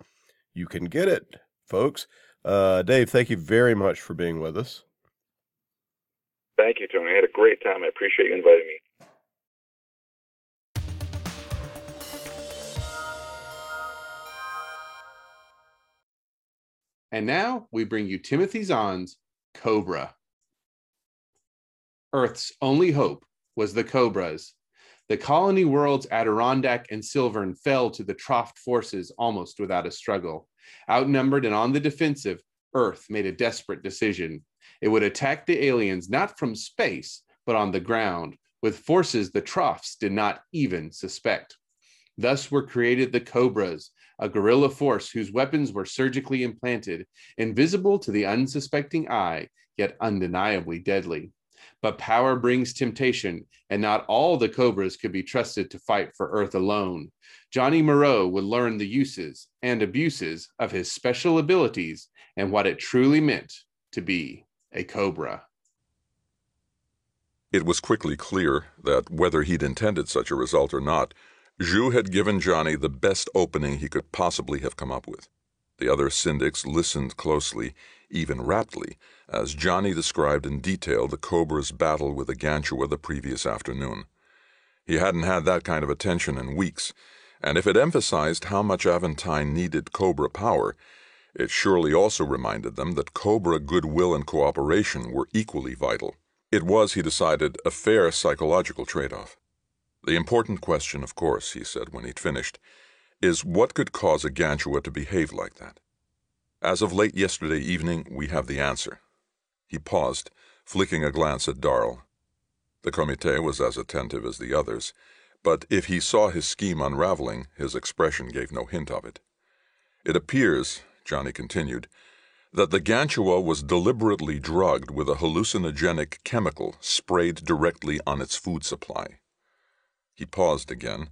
You can get it, folks. Dave, thank you very much for being with us. Thank you, Tony. I had a great time. I appreciate you inviting me. And now we bring you Timothy Zahn's Cobra. Earth's only hope was the Cobras. The colony worlds Adirondack and Silvern fell to the troughed forces almost without a struggle. Outnumbered and on the defensive, Earth made a desperate decision. It would attack the aliens not from space, but on the ground, with forces the troughs did not even suspect. Thus were created the Cobras, a guerrilla force whose weapons were surgically implanted, invisible to the unsuspecting eye, yet undeniably deadly. But power brings temptation, and not all the Cobras could be trusted to fight for Earth alone. Johnny Moreau would learn the uses and abuses of his special abilities and what it truly meant to be a Cobra. It was quickly clear that whether he'd intended such a result or not, Zhu had given Johnny the best opening he could possibly have come up with. The other syndics listened closely, even raptly, as Johnny described in detail the Cobra's battle with the Gantua the previous afternoon. He hadn't had that kind of attention in weeks, and if it emphasized how much Aventine needed Cobra power, it surely also reminded them that Cobra goodwill and cooperation were equally vital. It was, he decided, a fair psychological trade-off. The important question, of course, he said when he'd finished, is what could cause a Gantua to behave like that? As of late yesterday evening, we have the answer. He paused, flicking a glance at Darl. The Comité was as attentive as the others, but if he saw his scheme unraveling, his expression gave no hint of it. It appears, Johnny continued, that the Gantua was deliberately drugged with a hallucinogenic chemical sprayed directly on its food supply. He paused again,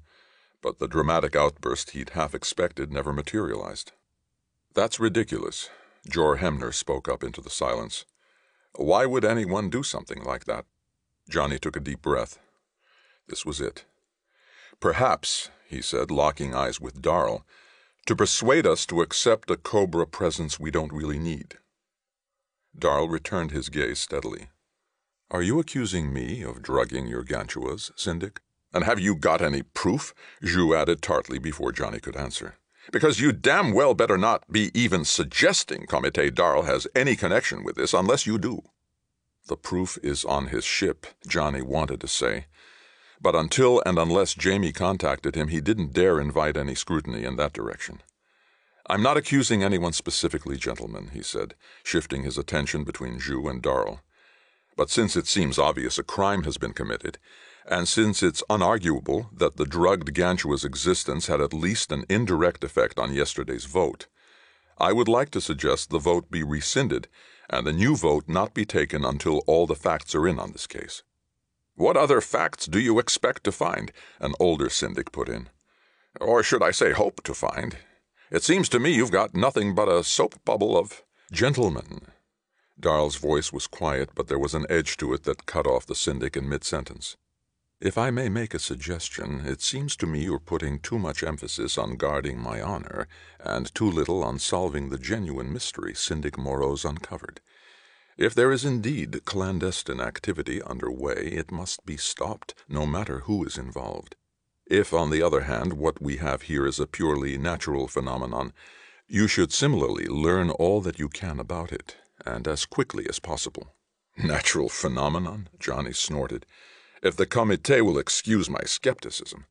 but the dramatic outburst he'd half expected never materialized. "That's ridiculous," Jor Hemner spoke up into the silence. "Why would anyone do something like that?" Johnny took a deep breath. This was it. "Perhaps," he said, locking eyes with Darl, "to persuade us to accept a Cobra presence we don't really need." Darl returned his gaze steadily. "Are you accusing me of drugging your Gantuas, Syndic? And have you got any proof?" Zhu added tartly before Johnny could answer. "Because you damn well better not be even suggesting Comité Darl has any connection with this unless you do." "The proof is on his ship," Johnny wanted to say. But until and unless Jamie contacted him, he didn't dare invite any scrutiny in that direction. "I'm not accusing anyone specifically, gentlemen," he said, shifting his attention between Zhu and Darl. "But since it seems obvious a crime has been committed, and since it's unarguable that the drugged Gantua's existence had at least an indirect effect on yesterday's vote, I would like to suggest the vote be rescinded and a new vote not be taken until all the facts are in on this case." "What other facts do you expect to find?" an older syndic put in. "Or should I say hope to find? It seems to me you've got nothing but a soap bubble of—" "Gentlemen." Darl's voice was quiet, but there was an edge to it that cut off the syndic in mid-sentence. "If I may make a suggestion, it seems to me you're putting too much emphasis on guarding my honor and too little on solving the genuine mystery Syndic Moreau's uncovered. If there is indeed clandestine activity underway, it must be stopped, no matter who is involved. If, on the other hand, what we have here is a purely natural phenomenon, you should similarly learn all that you can about it, and as quickly as possible." "Natural phenomenon?" Johnny snorted. "If the Comité will excuse my skepticism—"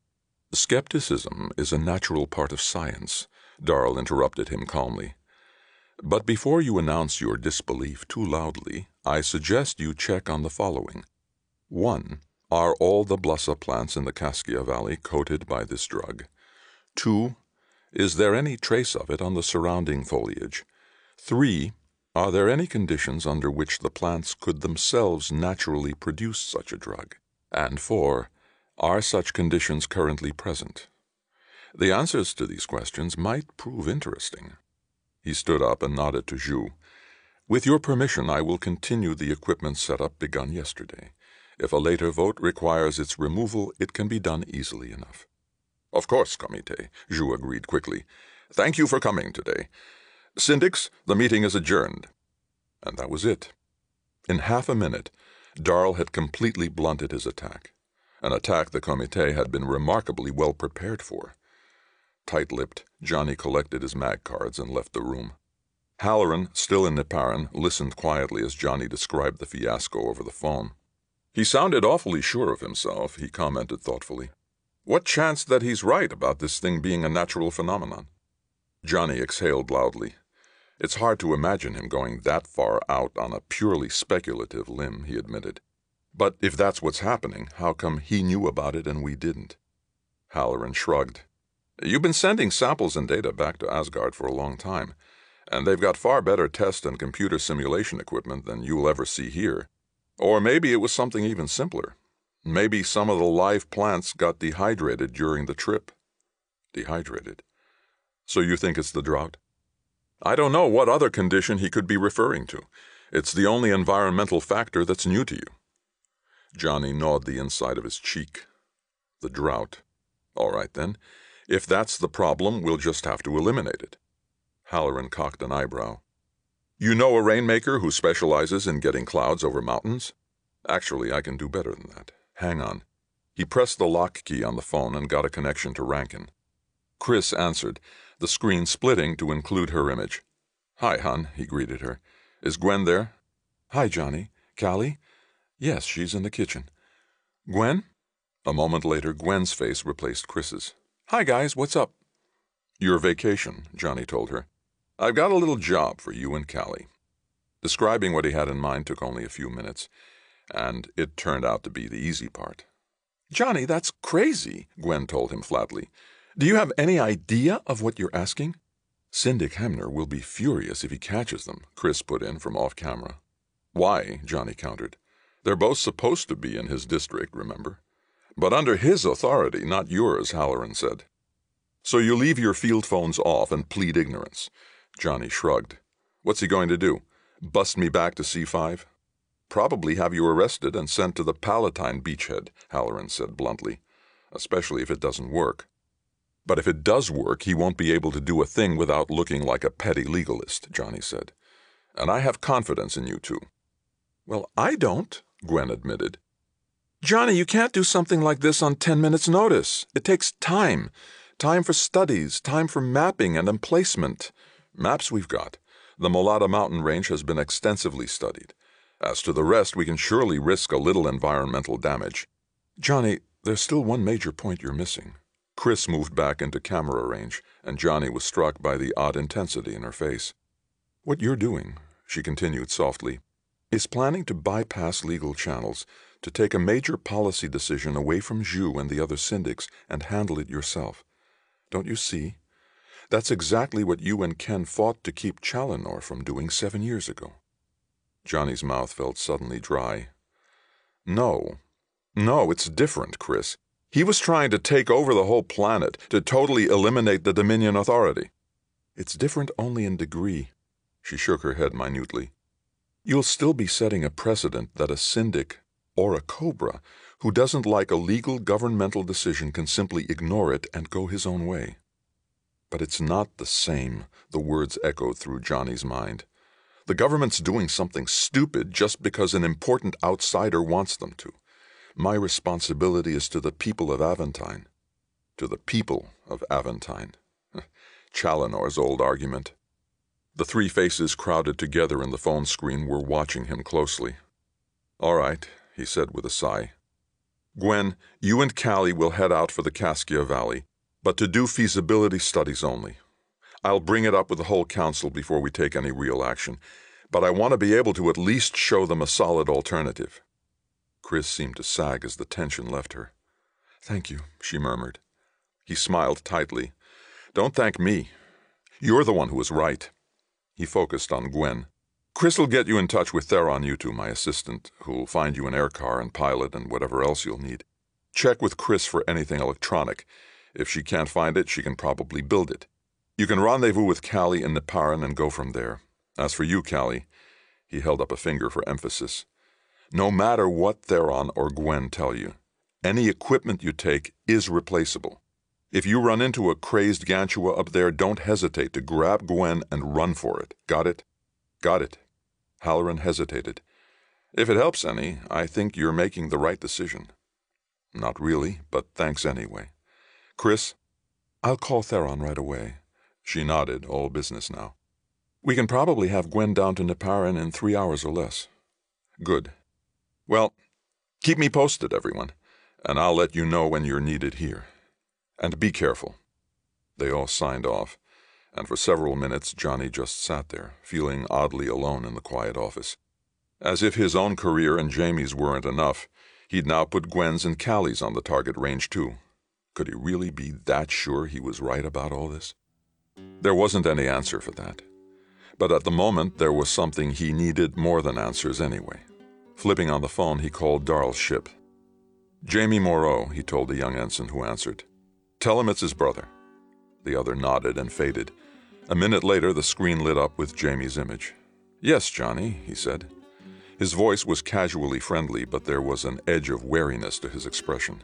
"Skepticism is a natural part of science," Darl interrupted him calmly. "But before you announce your disbelief too loudly, I suggest you check on the following. 1. Are all the Blassa plants in the Kaskia Valley coated by this drug? 2. Is there any trace of it on the surrounding foliage? 3. Are there any conditions under which the plants could themselves naturally produce such a drug? And 4. Are such conditions currently present? The answers to these questions might prove interesting." He stood up and nodded to Zhu. "With your permission, I will continue the equipment setup begun yesterday. If a later vote requires its removal, it can be done easily enough." "Of course, Comité," Zhu agreed quickly. "Thank you for coming today. Syndics, the meeting is adjourned." And that was it. In half a minute, Darl had completely blunted his attack, an attack the Comité had been remarkably well prepared for. Tight-lipped, Johnny collected his mag cards and left the room. Halloran, still in Niparan, listened quietly as Johnny described the fiasco over the phone. He sounded awfully sure of himself, he commented thoughtfully. What chance that he's right about this thing being a natural phenomenon? Johnny exhaled loudly. It's hard to imagine him going that far out on a purely speculative limb, he admitted. But if that's what's happening, how come he knew about it and we didn't? Halloran shrugged. You've been sending samples and data back to Asgard for a long time, and they've got far better test and computer simulation equipment than you'll ever see here. Or maybe it was something even simpler. Maybe some of the live plants got dehydrated during the trip. Dehydrated? So you think it's the drought? I don't know what other condition he could be referring to. It's the only environmental factor that's new to you. Johnny gnawed the inside of his cheek. The drought. All right, then. If that's the problem, we'll just have to eliminate it. Halloran cocked an eyebrow. You know a rainmaker who specializes in getting clouds over mountains? Actually, I can do better than that. Hang on. He pressed the lock key on the phone and got a connection to Rankin. Chris answered, the screen splitting to include her image. Hi, hon, he greeted her. Is Gwen there? Hi, Johnny. Callie? Yes, she's in the kitchen. Gwen? A moment later, Gwen's face replaced Chris's. Hi, guys, what's up? Your vacation, Johnny told her. I've got a little job for you and Callie. Describing what he had in mind took only a few minutes, and it turned out to be the easy part. Johnny, that's crazy, Gwen told him flatly. Do you have any idea of what you're asking? Syndic Hemner will be furious if he catches them, Chris put in from off camera. Why, Johnny countered. They're both supposed to be in his district, remember? But under his authority, not yours, Halloran said. So you leave your field phones off and plead ignorance. Johnny shrugged. What's he going to do? Bust me back to C5? Probably have you arrested and sent to the Palatine beachhead, Halloran said bluntly. Especially if it doesn't work. But if it does work, he won't be able to do a thing without looking like a petty legalist, Johnny said. And I have confidence in you two. Well, I don't, Gwen admitted. Johnny, you can't do something like this on 10 minutes' notice. It takes time. Time for studies, time for mapping and emplacement. Maps we've got. The Molata mountain range has been extensively studied. As to the rest, we can surely risk a little environmental damage. Johnny, there's still one major point you're missing. Chris moved back into camera range, and Johnny was struck by the odd intensity in her face. What you're doing, she continued softly, is planning to bypass legal channels, to take a major policy decision away from Zhu and the other syndics and handle it yourself. Don't you see? That's exactly what you and Ken fought to keep Chalinor from doing 7 years ago. Johnny's mouth felt suddenly dry. No, it's different, Chris. He was trying to take over the whole planet, to totally eliminate the Dominion Authority. It's different only in degree. She shook her head minutely. You'll still be setting a precedent that a syndic or a cobra who doesn't like a legal governmental decision can simply ignore it and go his own way. But it's not the same, the words echoed through Johnny's mind. The government's doing something stupid just because an important outsider wants them to. My responsibility is to the people of Aventine. To the people of Aventine. Chalinor's old argument. The three faces crowded together in the phone screen were watching him closely. All right, he said with a sigh. Gwen, you and Callie will head out for the Kaskia Valley, but to do feasibility studies only. I'll bring it up with the whole council before we take any real action, but I want to be able to at least show them a solid alternative. Chris seemed to sag as the tension left her. Thank you, she murmured. He smiled tightly. Don't thank me. You're the one who was right. He focused on Gwen. Chris will get you in touch with Theron Utu, my assistant, who'll find you an air car and pilot and whatever else you'll need. Check with Chris for anything electronic. If she can't find it, she can probably build it. You can rendezvous with Callie in Neparan and go from there. As for you, Callie, he held up a finger for emphasis. No matter what Theron or Gwen tell you, any equipment you take is replaceable. If you run into a crazed Gantua up there, don't hesitate to grab Gwen and run for it. Got it? Got it. Halloran hesitated. If it helps any, I think you're making the right decision. Not really, but thanks anyway. Chris? I'll call Theron right away. She nodded, all business now. We can probably have Gwen down to Neparan in 3 hours or less. Good. Well, Keep me posted, everyone, and I'll let you know when you're needed here. And be careful." They all signed off, and for several minutes Johnny just sat there, feeling oddly alone in the quiet office. As if his own career and Jamie's weren't enough, he'd now put Gwen's and Callie's on the target range, too. Could he really be that sure he was right about all this? There wasn't any answer for that. But at the moment, there was something he needed more than answers anyway. Flipping on the phone, he called Darl's ship. "Jamie Moreau," he told the young ensign who answered. "Tell him it's his brother." The other nodded and faded. A minute later, the screen lit up with Jamie's image. "Yes, Johnny," he said. His voice was casually friendly, but there was an edge of wariness to his expression.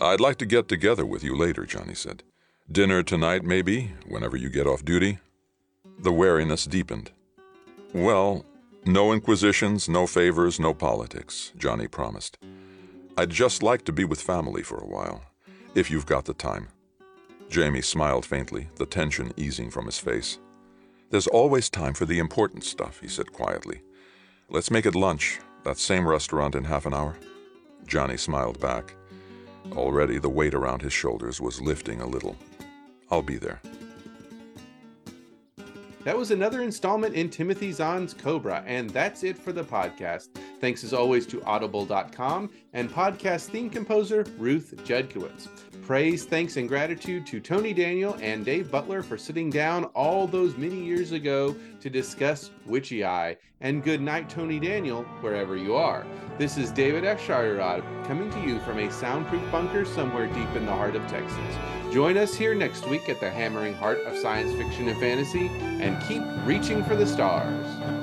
"I'd like to get together with you later," Johnny said. "Dinner tonight, maybe, whenever you get off duty?" The wariness deepened. "Well, no inquisitions, no favors, no politics," Johnny promised. "I'd just like to be with family for a while, if you've got the time." Jamie smiled faintly, the tension easing from his face. "There's always time for the important stuff," he said quietly. "Let's make it lunch, that same restaurant in half an hour." Johnny smiled back. Already the weight around his shoulders was lifting a little. "I'll be there." That was another installment in Timothy Zahn's Cobra, and that's it for the podcast. Thanks as always to Audible.com and podcast theme composer Ruth Judkowitz. Praise, thanks, and gratitude to Tony Daniel and Dave Butler for sitting down all those many years ago to discuss Witchy Eye. And good night, Tony Daniel, wherever you are. This is David Afshirad coming to you from a soundproof bunker somewhere deep in the heart of Texas. Join us here next week at the hammering heart of science fiction and fantasy, and keep reaching for the stars.